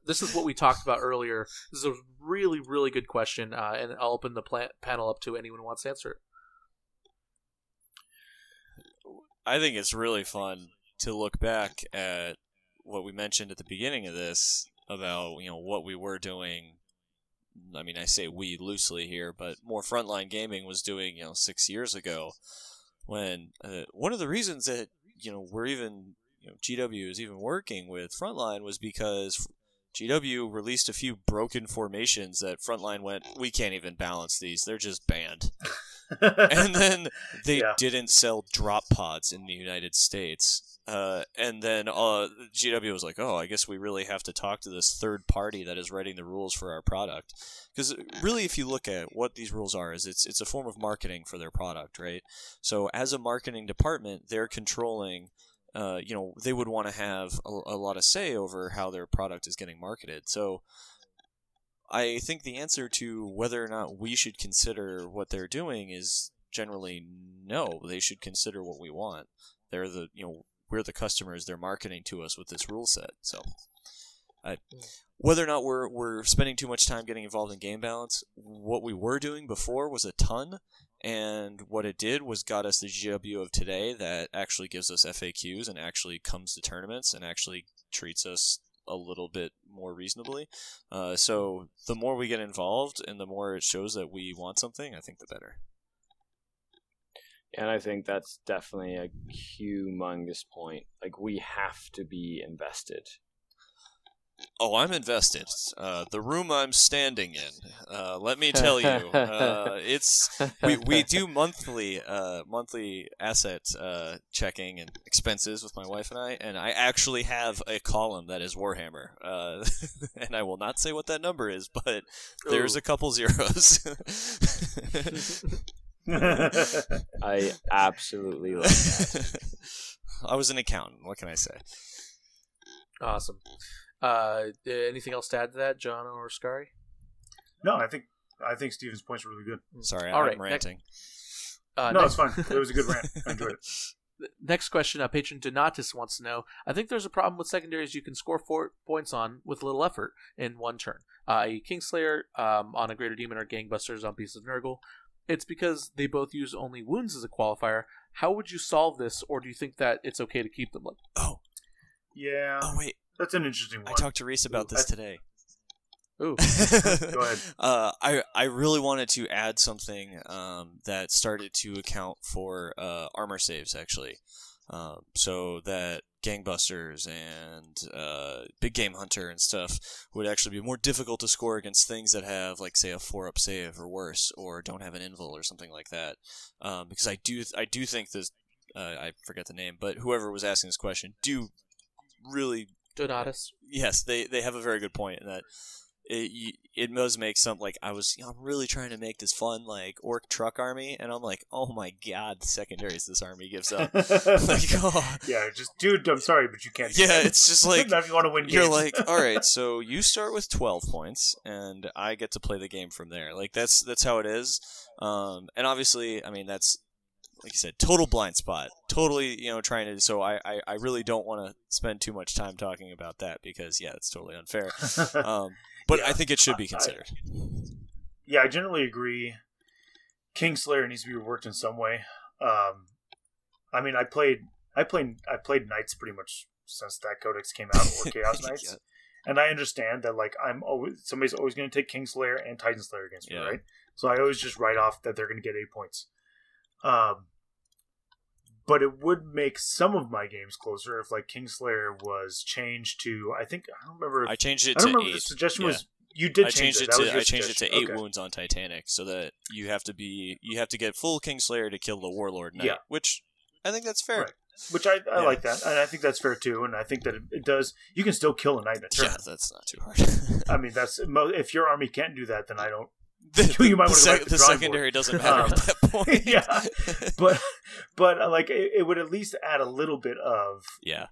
this is what we talked about earlier. This is a really, really good question, uh, and I'll open the pla- panel up to anyone who wants to answer it. I think it's really fun to look back at what we mentioned at the beginning of this about, you know, what we were doing. I mean, I say we loosely here, but more Frontline Gaming was doing, you know, six years ago. When uh, one of the reasons that, you know, we're even, you know, G W is even working with Frontline was because G W released a few broken formations that Frontline went, we can't even balance these. They're just banned. And then they yeah. didn't sell drop pods in the United States. Uh, and then uh, G W was like, oh, I guess we really have to talk to this third party that is writing the rules for our product. Because really, if you look at what these rules are, is it's it's a form of marketing for their product, right? So as a marketing department, they're controlling... Uh, you know, they would want to have a, a lot of say over how their product is getting marketed. So I think the answer to whether or not we should consider what they're doing is generally no. They should consider what we want. They're the, you know, we're the customers. They're marketing to us with this rule set. So I, whether or not we're we're spending too much time getting involved in game balance, what we were doing before was a ton. And what it did was got us the G W of today that actually gives us F A Qs and actually comes to tournaments and actually treats us a little bit more reasonably. Uh, so the more we get involved and the more it shows that we want something, I think the better. And I think that's definitely a humongous point. Like, we have to be invested. Oh, I'm invested. Uh, the room I'm standing in. Uh, let me tell you, uh, it's we, we do monthly uh, monthly asset uh, checking and expenses with my wife and I, and I actually have a column that is Warhammer, uh, and I will not say what that number is, but there's Ooh. a couple zeros. I absolutely love that. I was an accountant. What can I say? Awesome. Uh, anything else to add to that, John or Skari? No, I think I think Steven's points were really good. Sorry, I'm right, ranting. Next, uh, no, next... it's fine. It was a good rant. I enjoyed it. Next question, uh, patron Donatus wants to know, I think there's a problem with secondaries you can score four points on with little effort in one turn, that is. Kingslayer um, on a Greater Demon or Gangbusters on Beasts of Nurgle. It's because they both use only wounds as a qualifier. How would you solve this, or do you think that it's okay to keep them? Like, oh. Yeah. Oh, wait. That's an interesting one. I talked to Reese about this today. Ooh. Go ahead. Uh, I, I really wanted to add something um, that started to account for uh, armor saves, actually. Um, so that Gangbusters and uh, Big Game Hunter and stuff would actually be more difficult to score against things that have, like, say, a four-up save or worse, or don't have an invul or something like that. Um, because I do, I do think this... Uh, I forget the name, but whoever was asking this question do really... Donatus. Yes, they they have a very good point in that it it does make some, like, I was, you know, I'm really trying to make this fun, like, orc truck army, and I'm like, oh my god, the secondaries this army gives up. Like, oh. Yeah, just, dude, I'm sorry, but you can't do Yeah, that. It's just like, if you want to win games. You're like, all right, so you start with twelve points, and I get to play the game from there. Like, that's that's how it is. Um, and obviously, I mean, that's, like you said, total blind spot. Totally, you know, trying to... So I, I, I really don't want to spend too much time talking about that because, yeah, it's totally unfair. Um, but yeah, I think it should be considered. I, I, yeah, I generally agree. Kingslayer needs to be reworked in some way. Um, I mean, I played, I played, I played Knights pretty much since that Codex came out, or Chaos Knights, yeah. And I understand that like I'm always somebody's always going to take Kingslayer and Titanslayer against me, yeah. right? So I always just write off that they're going to get eight points. Um, but it would make some of my games closer if like Kingslayer was changed to I think I don't remember. If, I changed it. I don't to remember. Eight. The suggestion yeah. was. You did I change changed it. It to, I changed it to eight okay. wounds on Titanic, so that you have to be you have to get full Kingslayer to kill the Warlord Knight, yeah. which I think that's fair. Right. Which I, I yeah. like that, and I think that's fair too. And I think that it, it does. You can still kill a knight in a turn. Yeah, that's not too hard. I mean, that's if your army can't do that, then I don't. The, you might the, want to sec- the, the secondary board. Doesn't matter um, at that point. yeah, but but like it, it would at least add a little bit of yeah,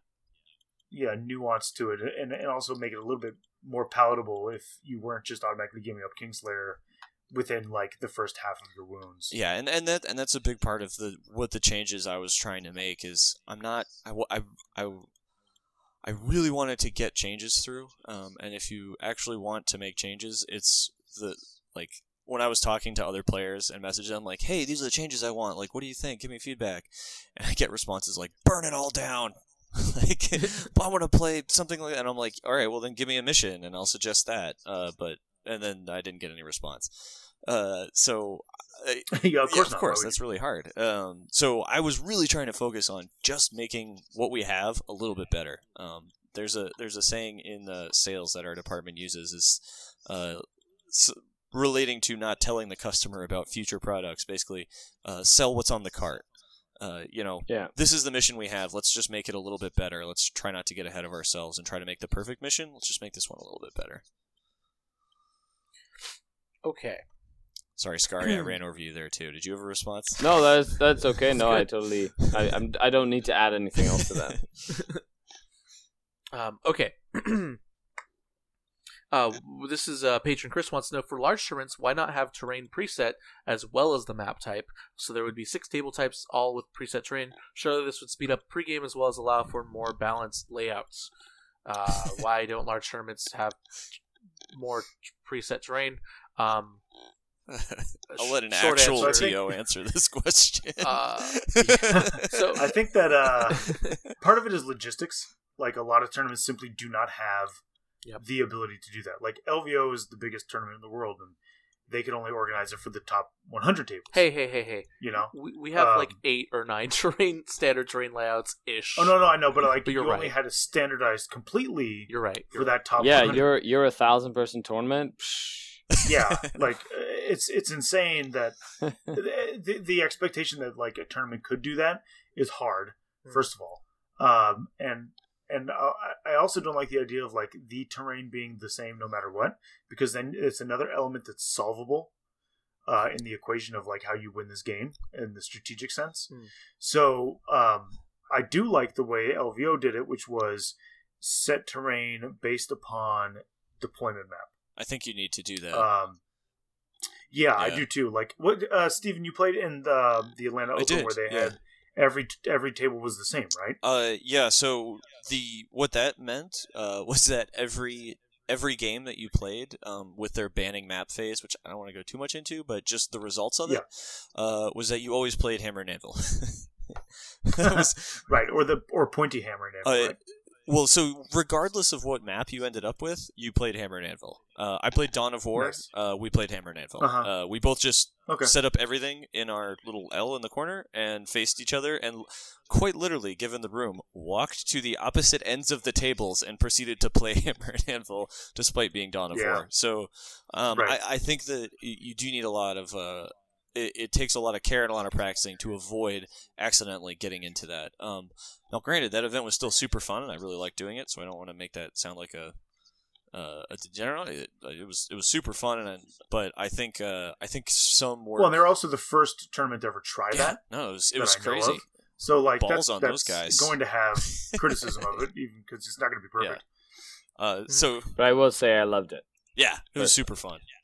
yeah nuance to it, and and also make it a little bit more palatable if you weren't just automatically giving up Kingslayer within like the first half of your wounds. Yeah, and, and that and that's a big part of the what the changes I was trying to make is I'm not I, I, I, I really wanted to get changes through, um, and if you actually want to make changes, it's the like when I was talking to other players and messaging them like, hey, these are the changes I want. Like, what do you think? Give me feedback. And I get responses like, burn it all down. like, I want to play something like that. And I'm like, all right, well, then give me a mission, and I'll suggest that. Uh, but and then I didn't get any response. Uh, so, I, yeah, of course, yeah, of course that's really hard. Um, so I was really trying to focus on just making what we have a little bit better. Um, there's a there's a saying in the sales that our department uses is uh, so, relating to not telling the customer about future products. Basically, uh, sell what's on the cart. Uh, you know, yeah. This is the mission we have. Let's just make it a little bit better. Let's try not to get ahead of ourselves and try to make the perfect mission. Let's just make this one a little bit better. Okay. Sorry, Skari, I ran over you there too. Did you have a response? No, that's that's okay. No, I totally. I I'm, I don't need to add anything else to that. um. Okay. uh, this is uh, patron Chris wants to know for large terrains, why not have terrain preset as well as the map type? So there would be six table types, all with preset terrain. Surely this would speed up pregame as well as allow for more balanced layouts. Uh, why don't large tournaments have more preset terrain? Um, I'll let an actual answer. T O answer this question. Uh, yeah. So I think that uh, part of it is logistics. Like a lot of tournaments simply do not have yep. the ability to do that. Like L V O is the biggest tournament in the world, and they can only organize it for the top one hundred tables. Hey, hey, hey, hey! You know, we, we have um, like eight or nine terrain standard terrain layouts ish. Oh no, no, I know, but like but you're you right. only had it standardized completely. You're right you're for right. that top. Yeah, one hundred. you're you're a thousand person tournament. yeah, like it's it's insane that the, the expectation that like a tournament could do that is hard. First of all, um, and. And I also don't like the idea of like the terrain being the same no matter what, because then it's another element that's solvable uh, in the equation of like how you win this game in the strategic sense. Mm. So um, I do like the way L V O did it, which was set terrain based upon deployment map. I think you need to do that. Um, yeah, yeah, I do too. Like what, uh, Steven, you played in the the Atlanta Open did, where they yeah. had. Every every table was the same, right? Uh, yeah. So the what that meant uh, was that every every game that you played, um, with their banning map phase, which I don't want to go too much into, but just the results of yeah. it, uh, was that you always played hammer and anvil, was... right? Or the or pointy hammer and anvil. Uh, right? Well, so regardless of what map you ended up with, you played hammer and anvil. Uh, I played Dawn of War. Nice. Uh, we played hammer and anvil. Uh-huh. Uh, we both just okay. set up everything in our little L in the corner and faced each other, and quite literally, given the room, walked to the opposite ends of the tables and proceeded to play hammer and anvil, despite being Dawn of yeah. War. So, um, right. I, I think that you do need a lot of. Uh, It, it takes a lot of care and a lot of practicing to avoid accidentally getting into that. Um, now, granted, that event was still super fun, and I really liked doing it, so I don't want to make that sound like a uh, a degenerate. It, it was it was super fun, and I, but I think uh, I think some were. Well, and they're also the first tournament to ever try yeah, that. No, it was, it was crazy. So, like, Balls that's, on that's those guys. Going to have criticism of it, even because it's not going to be perfect. Yeah. Uh, so, but I will say I loved it. Yeah, it was super fun. Yeah.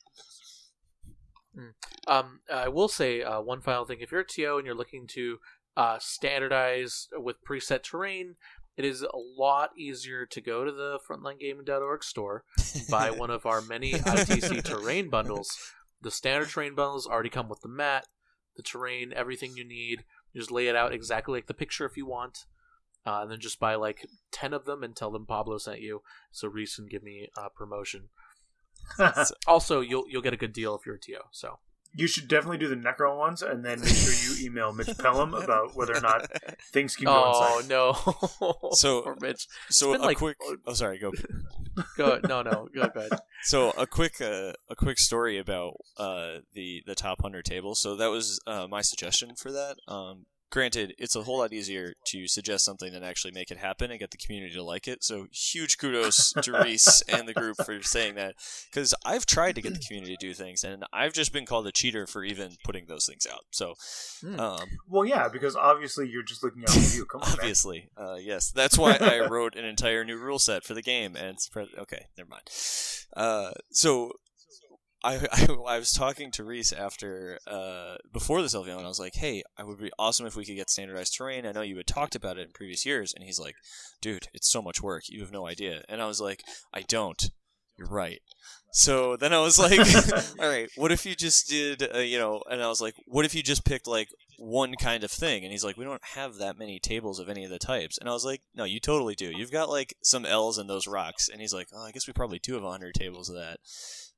Mm. Um, I will say uh, one final thing. If you're a T O and you're looking to uh, standardize with preset terrain, it is a lot easier to go to the frontline gaming dot org store, buy one of our many I T C terrain bundles. The standard terrain bundles already come with the mat. the terrain, everything you need. You just lay it out exactly like the picture if you want. Uh, and then just buy like ten of them and tell them Pablo sent you, so Reese can give me a promotion. Also, you'll you'll get a good deal if you're a T O. So you should definitely do the Necron ones, and then make sure you email Mitch Pelham about whether or not things can go oh, inside. Oh no! So Poor Mitch. So a like... quick. Oh, sorry. Go. go. No, no. Go ahead. So a quick uh, a quick story about uh, the the top one hundred table. So that was uh, my suggestion for that. Um, Granted, it's a whole lot easier to suggest something than actually make it happen and get the community to like it. So huge kudos to Reese and the group for saying that, because I've tried to get the community to do things, and I've just been called a cheater for even putting those things out. So, um, well, yeah, because obviously you're just looking out for you. Come on, obviously, uh, yes. That's why I wrote an entire new rule set for the game. And it's pre- okay, never mind. Uh, so. I, I, I was talking to Reese after uh, before this L V O, and I was like, hey, it would be awesome if we could get standardized terrain. I know you had talked about it in previous years. And he's like, dude, it's so much work. You have no idea. And I was like, I don't. You're right. So then I was like, all right, what if you just did, uh, you know, and I was like, what if you just picked like one kind of thing? And he's like, we don't have that many tables of any of the types. And I was like, no, you totally do. You've got like some L's in those rocks. And he's like, oh, I guess we probably do have one hundred tables of that.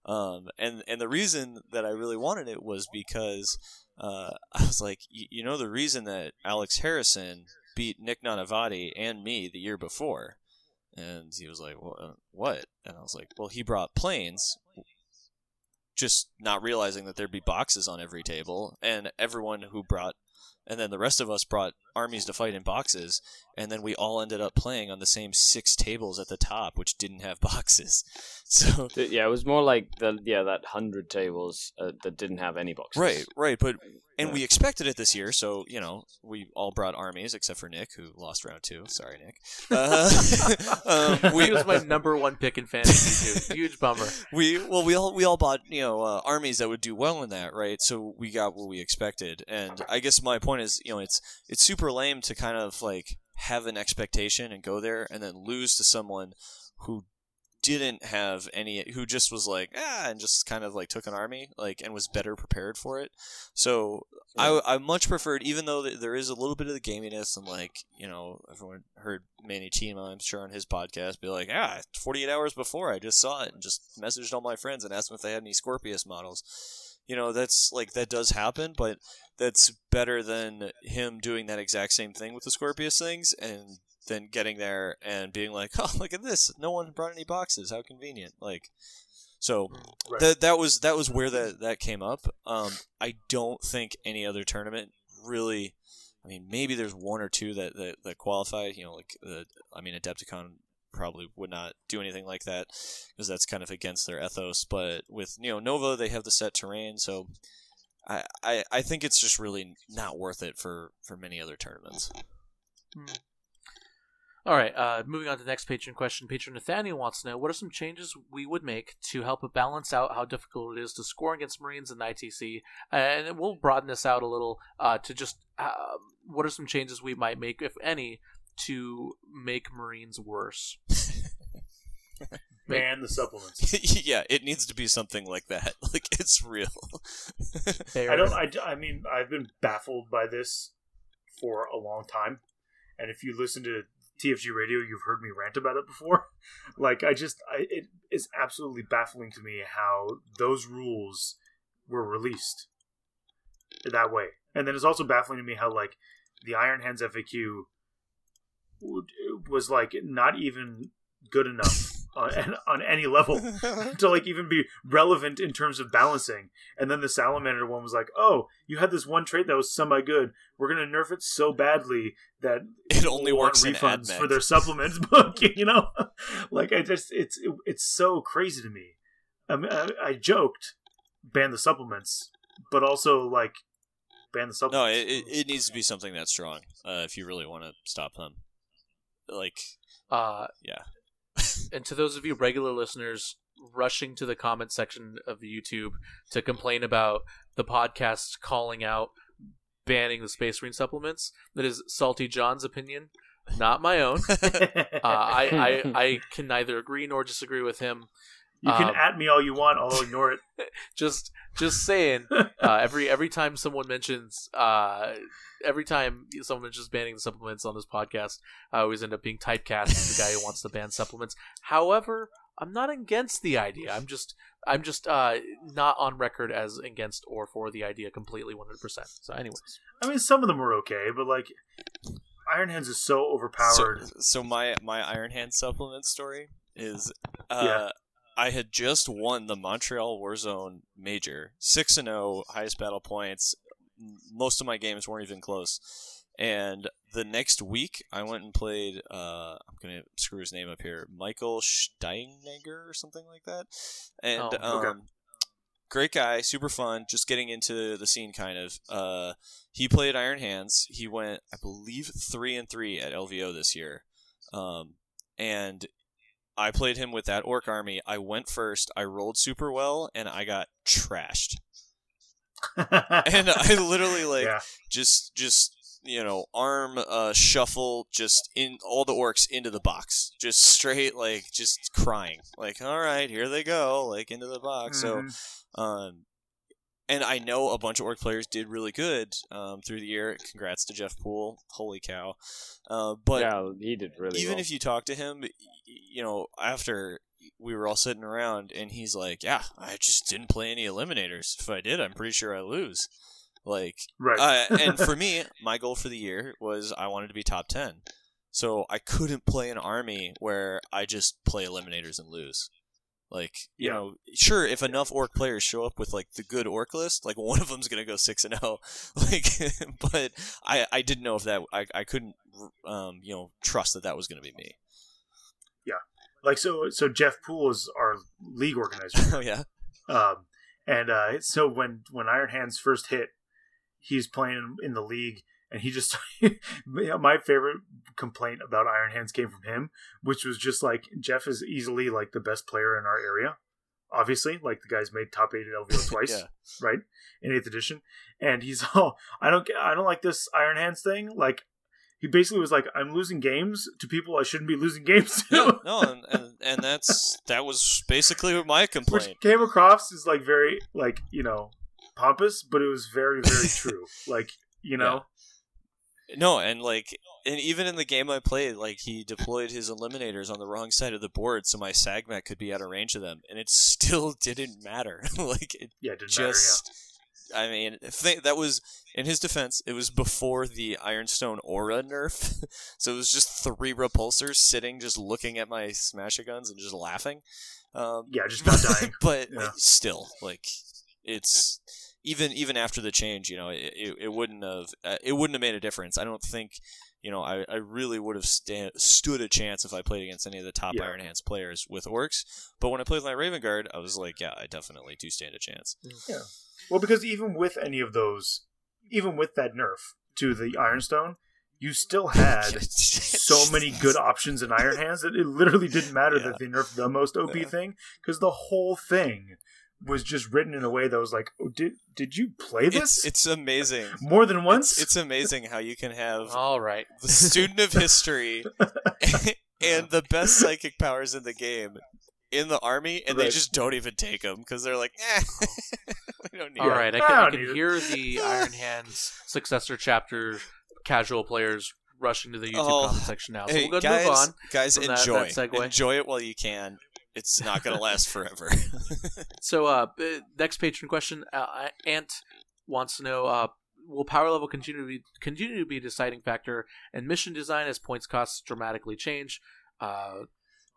Um, and, and the reason that I really wanted it was because uh, I was like, you, you know, the reason that Alex Harrison beat Nick Nanavati and me the year before. And he was like, well, uh, what? And I was like, well, he brought planes, just not realizing that there'd be boxes on every table. And everyone who brought, and then the rest of us brought armies to fight in boxes. And then we all ended up playing on the same six tables at the top, which didn't have boxes. So yeah, it was more like the yeah that hundred tables uh, that didn't have any boxes. Right, right. But and yeah. we expected it this year, so you know we all brought armies except for Nick, who lost round two. Sorry, Nick. Uh, um, we, he was my number one pick in fantasy too. Huge bummer. We well we all we all bought you know uh, armies that would do well in that, right? So we got what we expected, and I guess my point is you know it's it's super lame to kind of like. Have an expectation and go there and then lose to someone who didn't have any, who just was like, ah, and just kind of like took an army like and was better prepared for it. So yeah. I, I much preferred, even though there is a little bit of the gaminess and like, you know, everyone heard Manny Tima, I'm sure on his podcast, be like, ah, forty-eight hours before I just saw it and just messaged all my friends and asked them if they had any Scorpius models. You know, that's like, that does happen, but that's better than him doing that exact same thing with the Scorpius things and then getting there and being like, oh, look at this. No one brought any boxes. How convenient. Like, so right. that that was that was where that, that came up. Um, I don't think any other tournament really, I mean, maybe there's one or two that, that, that qualified, you know, like, the, I mean, Adepticon probably would not do anything like that because that's kind of against their ethos. But with you know, Nova, they have the set terrain, so I, I I think it's just really not worth it for, for many other tournaments. Hmm. All right, uh, moving on to the next patron question. Patron Nathaniel wants to know, what are some changes we would make to help balance out how difficult it is to score against Marines and I T C? And we'll broaden this out a little uh, to just uh, what are some changes we might make, if any, to make Marines worse. Man, the supplements. Yeah, it needs to be something like that. Like, it's real. I don't. I, I mean, I've been baffled by this for a long time. And if you listen to T F G Radio, you've heard me rant about it before. Like, I just, I, it is absolutely baffling to me how those rules were released that way. And then it's also baffling to me how, like, the Iron Hands F A Q was like not even good enough on, on any level to like even be relevant in terms of balancing. And then the Salamander one was like, oh, you had this one trait that was semi-good. We're going to nerf it so badly that it only works in refunds for their supplements book, you know? Like I just, it's, it, it's so crazy to me. I, mean, I, I joked, ban the supplements, but also like ban the supplements. No, it, it needs to be something that's strong uh, if you really want to stop them. Like, uh, yeah. And to those of you regular listeners rushing to the comment section of YouTube to complain about the podcast calling out banning the Space Marine supplements, that is Salty John's opinion, not my own. uh, I, I I can neither agree nor disagree with him. You can um, at me all you want. I'll ignore it. Just, just saying. Uh, every every time someone mentions, uh, every time someone mentions banning the supplements on this podcast, I always end up being typecast as the guy who wants to ban supplements. However, I'm not against the idea. I'm just, I'm just uh, not on record as against or for the idea completely, one hundred percent. So, anyways, I mean, some of them are okay, but like, Iron Hands is so overpowered. So, so my my Iron Hands supplement story is, uh. Yeah. I had just won the Montreal Warzone Major, six and oh, highest battle points. Most of my games weren't even close. And the next week, I went and played, uh, I'm going to screw his name up here, Michael Steinegger or something like that. And oh, okay. um, great guy, super fun, just getting into the scene kind of. Uh, he played Iron Hands. He went, I believe, three and three at L V O this year. Um, and... I played him with that Orc army. I went first, I rolled super well, and I got trashed. And I literally, like, yeah. just, just you know, arm uh, shuffle, just in all the Orcs into the box. Just straight, like, just crying. Like, all right, here they go, like, into the box. Mm-hmm. So, um, and I know a bunch of Orc players did really good um, through the year. Congrats to Jeff Poole. Holy cow. Uh, but yeah, he did really even well. If you talk to him... You know, after we were all sitting around, and he's like, "Yeah, I just didn't play any eliminators. If I did, I'm pretty sure I lose." Like, right. uh, and for me, my goal for the year was I wanted to be top ten, so I couldn't play an army where I just play eliminators and lose. Like, you yeah. know, sure, if enough Orc players show up with, like, the good Orc list, like, one of them's going to go six and oh. Like, but I, I didn't know if that I I couldn't um you know trust that that was going to be me. Yeah, like so. So Jeff Poole is our league organizer. Oh yeah, um, and uh, so when, when Iron Hands first hit, he's playing in the league, and he just my favorite complaint about Iron Hands came from him, which was just like, Jeff is easily like the best player in our area. Obviously, like, the guy's made top eight at L V O twice, yeah. right? In eighth edition, and he's all, I don't I don't like this Iron Hands thing, like. He basically was like, "I'm losing games to people I shouldn't be losing games to." Yeah, no, and, and and that's that was basically my complaint. Which came across as like very like you know pompous, but it was very very true. Like you know, yeah. no, and like and even in the game I played, like he deployed his eliminators on the wrong side of the board, so my SAGMAC could be out of range of them, and it still didn't matter. Like it, yeah, it didn't just. Matter, yeah. I mean, if they, that was, in his defense, it was before the Ironstone Aura nerf, so it was just three repulsors sitting, just looking at my smash-a-guns and just laughing. Um, yeah, just not dying. But yeah. still, like, it's, even even after the change, you know, it, it, it wouldn't have, uh, it wouldn't have made a difference. I don't think, you know, I, I really would have sta- stood a chance if I played against any of the top yeah. Iron Hands players with Orcs, but when I played my Raven Guard, I was like, yeah, I definitely do stand a chance. Yeah. Well, because even with any of those, even with that nerf to the Ironstone, you still had so many good options in Iron Hands that it literally didn't matter yeah. that they nerfed the most O P yeah. thing, because the whole thing was just written in a way that was like, oh, did did you play this? It's, it's amazing. More than once? It's, it's amazing how you can have all right. the student of history and the best psychic powers in the game in the army, and right. they just don't even take them because they're like, eh. we don't need all it. Right, I can, I I can hear the Iron Hands successor chapter casual players rushing to the YouTube oh, comment section now. So hey, we'll go guys, move on. Guys, enjoy. That, that enjoy it while you can. It's not going to last forever. So, uh, next patron question. Uh, Ant wants to know, uh, will power level continue to be continue to be a deciding factor and mission design as points costs dramatically change? Uh,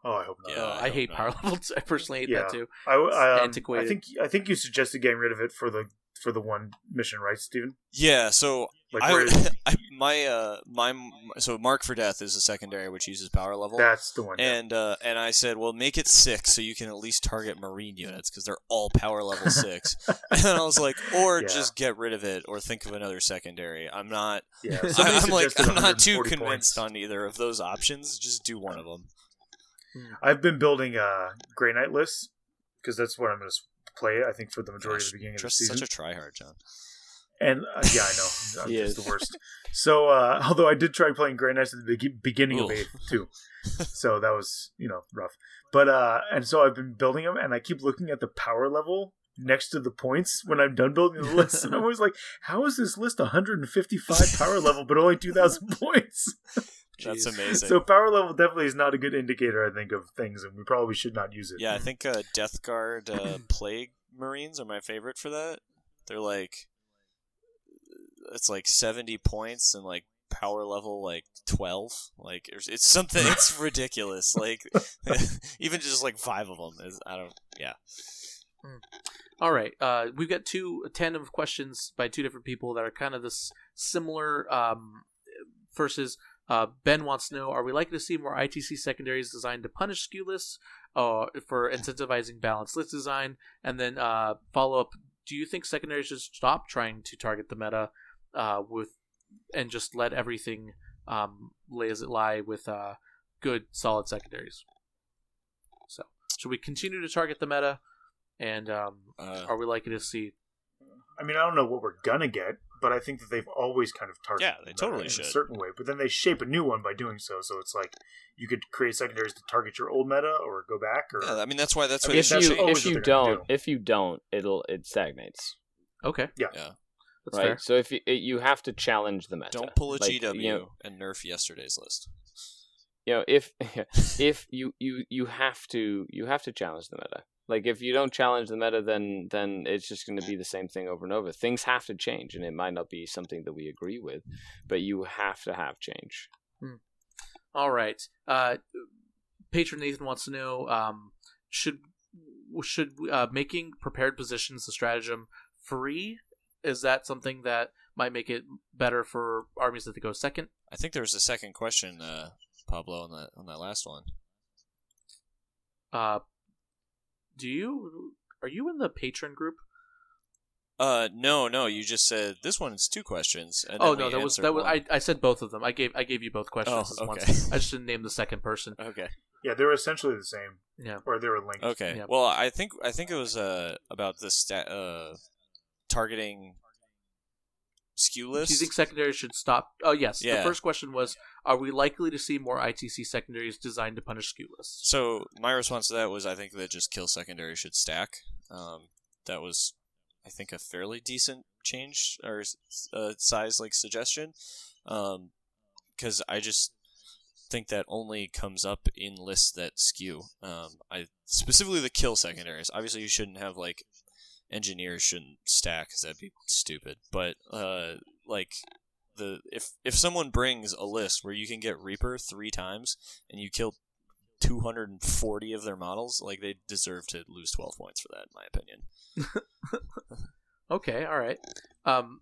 Oh, I hope not. Yeah, uh, I, I hate not. Power levels. I personally hate yeah. that too. I, I, um, antiquated. I think I think you suggested getting rid of it for the for the one mission, right, Steven? Yeah. So like I, I, my uh my so Mark for Death is a secondary which uses power level. That's the one. And yeah. uh, and I said, well, make it six so you can at least target Marine units because they're all power level six. And I was like, or yeah. just get rid of it or think of another secondary. I'm not. Yeah. I, I'm like I'm not too convinced points. On either of those options. Just do one of them. I've been building uh, Grey Knight lists because that's what I'm going to play, I think, for the majority Gosh, of the beginning of the season. Such a tryhard, John. And uh, yeah, I know. I'm yes. just the worst. So, uh, although I did try playing Grey Knights at the be- beginning Ooh. of eighth, too. So that was, you know, rough. But, uh, and so I've been building them, and I keep looking at the power level next to the points when I'm done building the list. And I'm always like, how is this list one hundred fifty-five power level, but only two thousand points? That's amazing. So power level definitely is not a good indicator, I think, of things, and we probably should not use it. Yeah, I think uh, Death Guard uh, Plague Marines are my favorite for that. They're like, it's like seventy points and like power level like twelve. Like it's something, it's ridiculous. Like even just like five of them is, I don't, yeah. All right, uh, we've got two tandem questions by two different people that are kind of this similar um, versus. Uh, Ben wants to know, are we likely to see more I T C secondaries designed to punish S K U lists uh, for incentivizing balanced list design? And then uh, follow up, do you think secondaries should stop trying to target the meta uh, with and just let everything um, lay as it lie with uh, good, solid secondaries? So should we continue to target the meta? And um, uh, are we likely to see... I mean, I don't know what we're going to get, but I think that they've always kind of targeted yeah, they totally in should. a certain way. But then they shape a new one by doing so. So it's like you could create secondaries to target your old meta or go back. Or yeah, I mean, that's why that's what if you if you don't do. if you don't it'll it stagnates. Okay. Yeah. yeah. That's right. Fair. So if you it, you have to challenge the meta. Don't pull a like, G W you know, and nerf yesterday's list. You know, if if you, you you have to you have to challenge the meta. Like, if you don't challenge the meta, then then it's just going to be the same thing over and over. Things have to change, and it might not be something that we agree with, but you have to have change. Hmm. All right. Uh, Patron Nathan wants to know, um, should should uh, making prepared positions the stratagem free? Is that something that might make it better for armies that go second? I think there was a second question, uh, Pablo, on that, on that last one. Uh. Do you are you in the patron group? Uh no no you just said this one's two questions. And oh no that was that was, I I said both of them. I gave I gave you both questions. Oh, okay. Once. I just didn't name the second person. Okay. Yeah, they were essentially the same. Yeah. Or they were linked. Okay. Yeah. Well, I think I think it was uh about the sta- uh targeting S K U lists. Do you think secondaries should stop? Oh yes. Yeah. The first question was, are we likely to see more I T C secondaries designed to punish S K U lists? So my response to that was, I think that just kill secondary should stack. Um, that was, I think, a fairly decent change or uh, size like suggestion, because um, I just think that only comes up in lists that skew. Um, I specifically the kill secondaries. Obviously, you shouldn't have like. Engineers shouldn't stack because that'd be stupid. But uh, like the if if someone brings a list where you can get Reaper three times and you kill two hundred forty of their models, like they deserve to lose twelve points for that, in my opinion. Okay, all right. Um,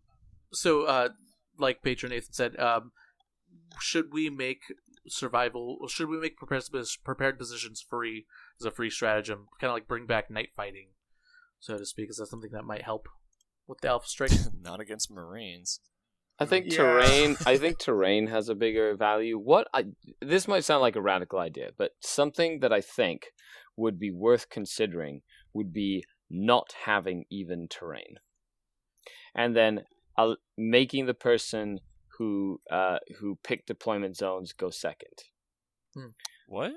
so uh, like Patron Nathan said, um, should we make survival? Should we make prepared prepared positions free as a free stratagem? Kind of like bring back night fighting. So to speak, is that something that might help with the Alpha Strike? Not against Marines. I think yeah. terrain. I think terrain has a bigger value. What I, this might sound like a radical idea, but something that I think would be worth considering would be not having even terrain, and then uh, making the person who uh, who picked deployment zones go second. Hmm. What?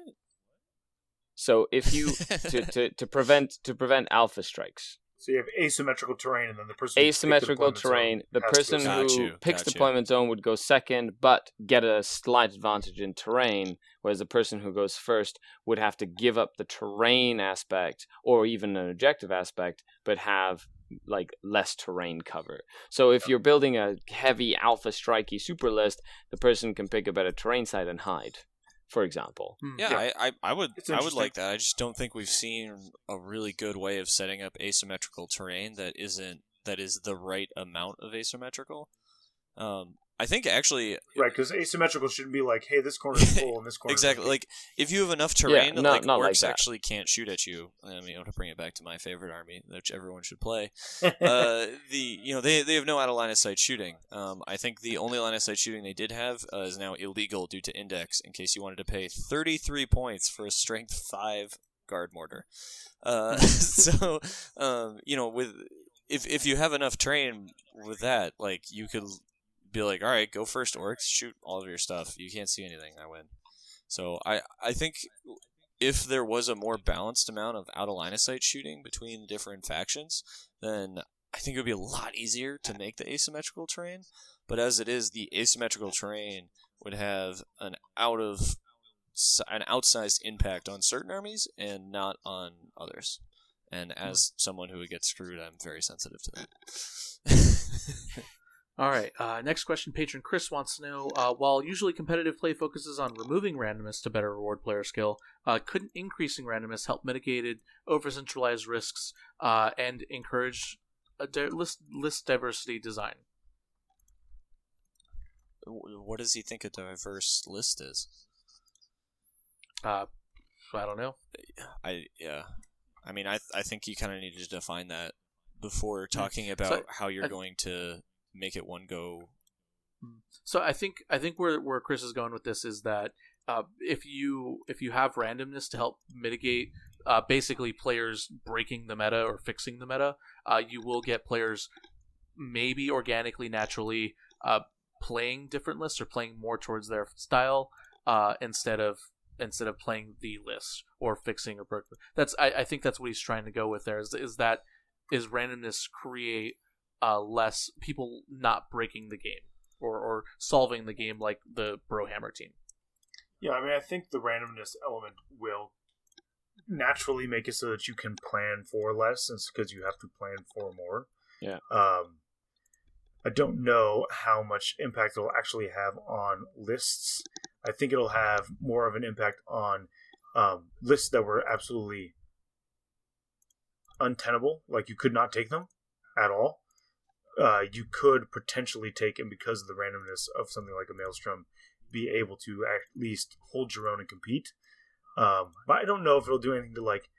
So if you to, to, to prevent to prevent alpha strikes. So you have asymmetrical terrain, and then the person asymmetrical the terrain. The person who you, picks deployment zone would go second, but get a slight advantage in terrain, whereas the person who goes first would have to give up the terrain aspect, or even an objective aspect, but have like less terrain cover. So if you're building a heavy alpha strikey super list, the person can pick a better terrain site and hide. For example, yeah, yeah. I, I, I would, I would like that. I just don't think we've seen a really good way of setting up asymmetrical terrain that isn't that is the right amount of asymmetrical. Um, I think actually, right, because asymmetrical shouldn't be like, hey, this corner is full and this corner. Exactly, is like if you have enough terrain, yeah, not, like not orcs like actually can't shoot at you. I mean, to bring it back to my favorite army, which everyone should play. uh, the you know they they have no out of line of sight shooting. Um, I think the only line of sight shooting they did have uh, is now illegal due to index. In case you wanted to pay thirty-three points for a strength five guard mortar, uh, so um, you know with. if if you have enough terrain with that, like, you could be like, all right, go first, orcs, shoot all of your stuff. You can't see anything. I win. So I, I think if there was a more balanced amount of out-of-line-of-sight shooting between the different factions, then I think it would be a lot easier to make the asymmetrical terrain. But as it is, the asymmetrical terrain would have an out of an outsized impact on certain armies and not on others. And as someone who would get screwed, I'm very sensitive to that. All right. Uh, next question. Patron Chris wants to know, uh, while usually competitive play focuses on removing randomness to better reward player skill, uh, couldn't increasing randomness help mitigate over-centralized risks uh, and encourage a di- list, list diversity design? What does he think a diverse list is? Uh, I don't know. I yeah. I mean, I I think you kind of need to define that before talking about so I, how you're I, going to make it one go. So I think I think where where Chris is going with this is that uh, if you if you have randomness to help mitigate uh, basically players breaking the meta or fixing the meta, uh, you will get players maybe organically, naturally uh, playing different lists or playing more towards their style uh, instead of instead of playing the list or fixing or breaking. That's I, I think that's what he's trying to go with there. Is is that is randomness create Uh, less people not breaking the game or, or solving the game like the Brohammer team. Yeah, I mean, I think the randomness element will naturally make it so that you can plan for less, because you have to plan for more. Yeah. Um, I don't know how much impact it'll actually have on lists. I think it'll have more of an impact on um, lists that were absolutely untenable, like you could not take them at all. Uh, you could potentially take, and because of the randomness of something like a Maelstrom, be able to at least hold your own and compete. Um, but I don't know if it'll do anything to, like,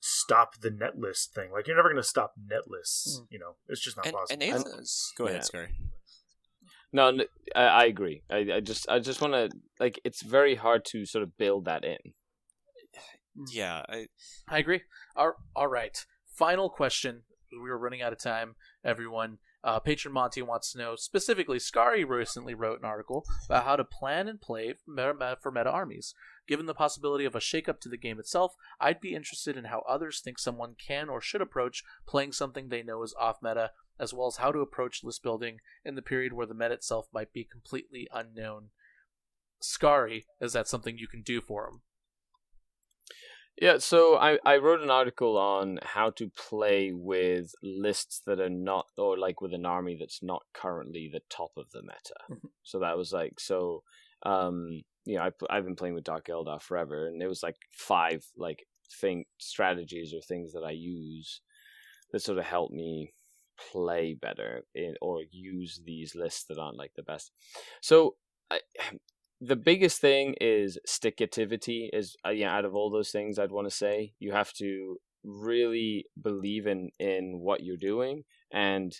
stop the net list thing. Like, you're never going to stop net lists. Mm. You know, it's just not and, possible. And Nathan's... Go ahead, yeah. Skari. No, no I, I agree. I, I just, I just want to, like, it's very hard to sort of build that in. Yeah, I, I agree. All, all right. Final question. We were running out of time, everyone. Uh, Patron Monty wants to know, specifically, Skari recently wrote an article about how to plan and play for meta armies. Given the possibility of a shakeup to the game itself, I'd be interested in how others think someone can or should approach playing something they know is off-meta, as well as how to approach list building in the period where the meta itself might be completely unknown. Skari, is that something you can do for him? Yeah, so I, I wrote an article on how to play with lists that are not, or like with an army that's not currently the top of the meta. Mm-hmm. So that was like, so, um, you know, I, I've been playing with Dark Eldar forever, and it was like five, like, think strategies or things that I use that sort of help me play better in, or use these lists that aren't like the best. So I... The biggest thing is stickativity. Is uh, yeah, out of all those things, I'd want to say you have to really believe in, in what you're doing and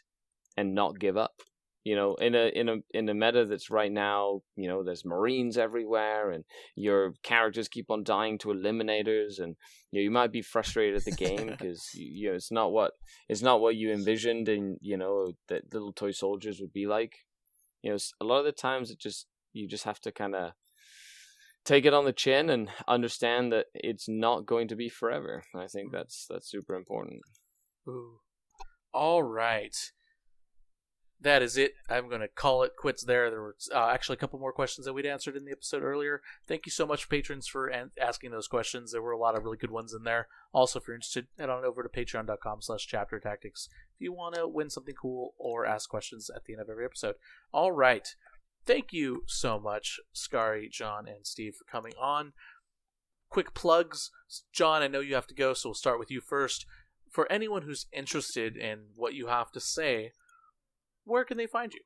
and not give up. You know, in a in a in a meta that's right now, you know, there's Marines everywhere, and your characters keep on dying to eliminators, and you know, you might be frustrated at the game because you know it's not what it's not what you envisioned, and you know that little toy soldiers would be like. You know, a lot of the times it just You just have to kind of take it on the chin and understand that it's not going to be forever. I think that's that's super important. Ooh. All right. That is it. I'm going to call it quits there. There were uh, actually a couple more questions that we'd answered in the episode earlier. Thank you so much, patrons, for an- asking those questions. There were a lot of really good ones in there. Also, if you're interested, head on over to patreon.com slash chapter tactics if you want to win something cool or ask questions at the end of every episode. All right. Thank you so much, Skari, John, and Steve, for coming on. Quick plugs. John, I know you have to go, so we'll start with you first. For anyone who's interested in what you have to say, where can they find you?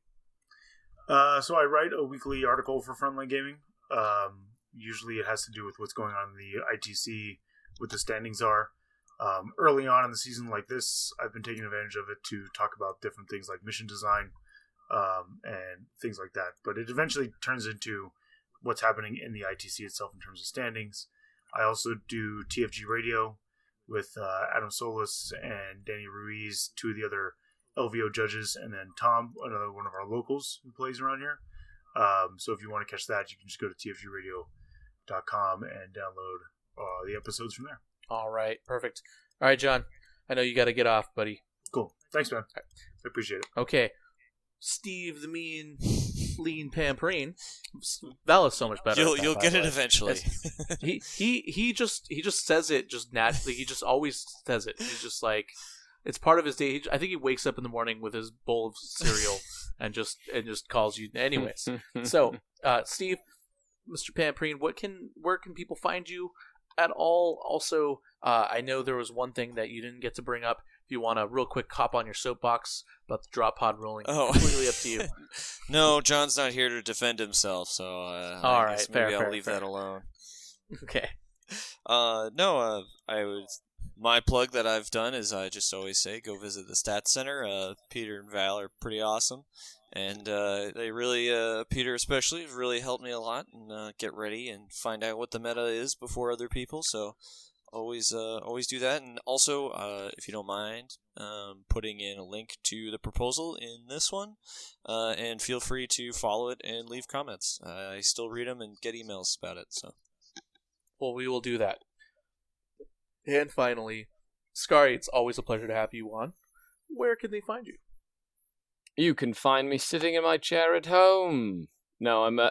Uh, so I write a weekly article for Frontline Gaming. Um, usually it has to do with what's going on in the I T C, what the standings are. Um, early on in the season like this, I've been taking advantage of it to talk about different things like mission design, Um, and things like that. But it eventually turns into what's happening in the I T C itself in terms of standings. I also do T F G Radio, with uh, Adam Solis and Danny Ruiz, two of the other L V O judges, and then Tom, another one of our locals who plays around here. Um, so if you want to catch that, you can just go to T F G radio dot com and download uh, the episodes from there. All right, perfect. All right, John, I know you got to get off, buddy. Cool. Thanks, man. Right. I appreciate it. Okay. Steve, the mean, lean Pamperin. That was so much better. You'll, you'll get it eventually. he he he just he just says it just naturally. He just always says it. He's just like, it's part of his day. He, I think he wakes up in the morning with his bowl of cereal and just and just calls you. Anyways, so uh, Steve, Mister Pamperin, what can where can people find you at all? Also, uh, I know there was one thing that you didn't get to bring up. If you want to real quick cop on your soapbox about the drop pod ruling, oh. It's completely up to you. No, John's not here to defend himself, so uh, all I right, guess fair, maybe fair, I'll leave fair. that alone. Okay. Uh, no, uh, I would. My plug that I've done is I just always say go visit the Stats Center. Uh, Peter and Val are pretty awesome, and uh, they really, uh, Peter especially, have really helped me a lot and uh, get ready and find out what the meta is before other people. So. Always, uh, always do that, and also, uh, if you don't mind, um, putting in a link to the proposal in this one, uh, and feel free to follow it and leave comments. Uh, I still read them and get emails about it. So, well, we will do that. And finally, Skari, it's always a pleasure to have you on. Where can they find you? You can find me sitting in my chair at home. No, I'm. Uh...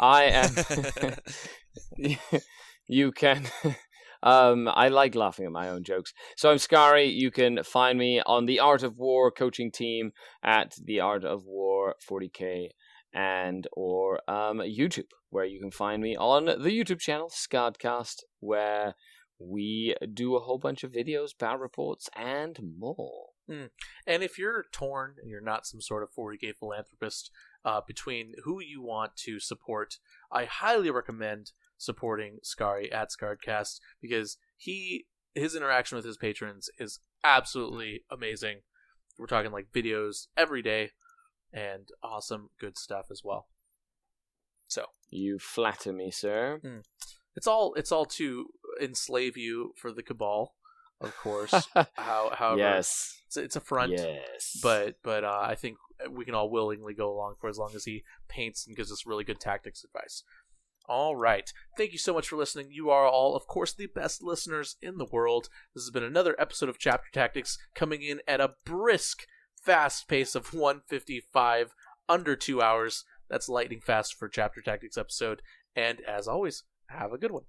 I am. You can. Um, I like laughing at my own jokes. So I'm Skari. You can find me on the Art of War coaching team at the Art of War forty K and or um, YouTube, where you can find me on the YouTube channel, Skardcast, where we do a whole bunch of videos, battle reports, and more. Mm. And if you're torn and you're not some sort of forty K philanthropist uh, between who you want to support, I highly recommend supporting Skari at Skardcast, because he his interaction with his patrons is absolutely amazing. We're talking like videos every day and awesome good stuff as well. So you flatter me, sir. Mm. It's all it's all to enslave you for the cabal, of course. How however yes. it's, it's a front. Yes. But but uh, I think we can all willingly go along for as long as he paints and gives us really good tactics advice. All right. Thank you so much for listening. You are all, of course, the best listeners in the world. This has been another episode of Chapter Tactics, coming in at a brisk, fast pace of one fifty-five, under two hours. That's lightning fast for Chapter Tactics episode. And as always, have a good one.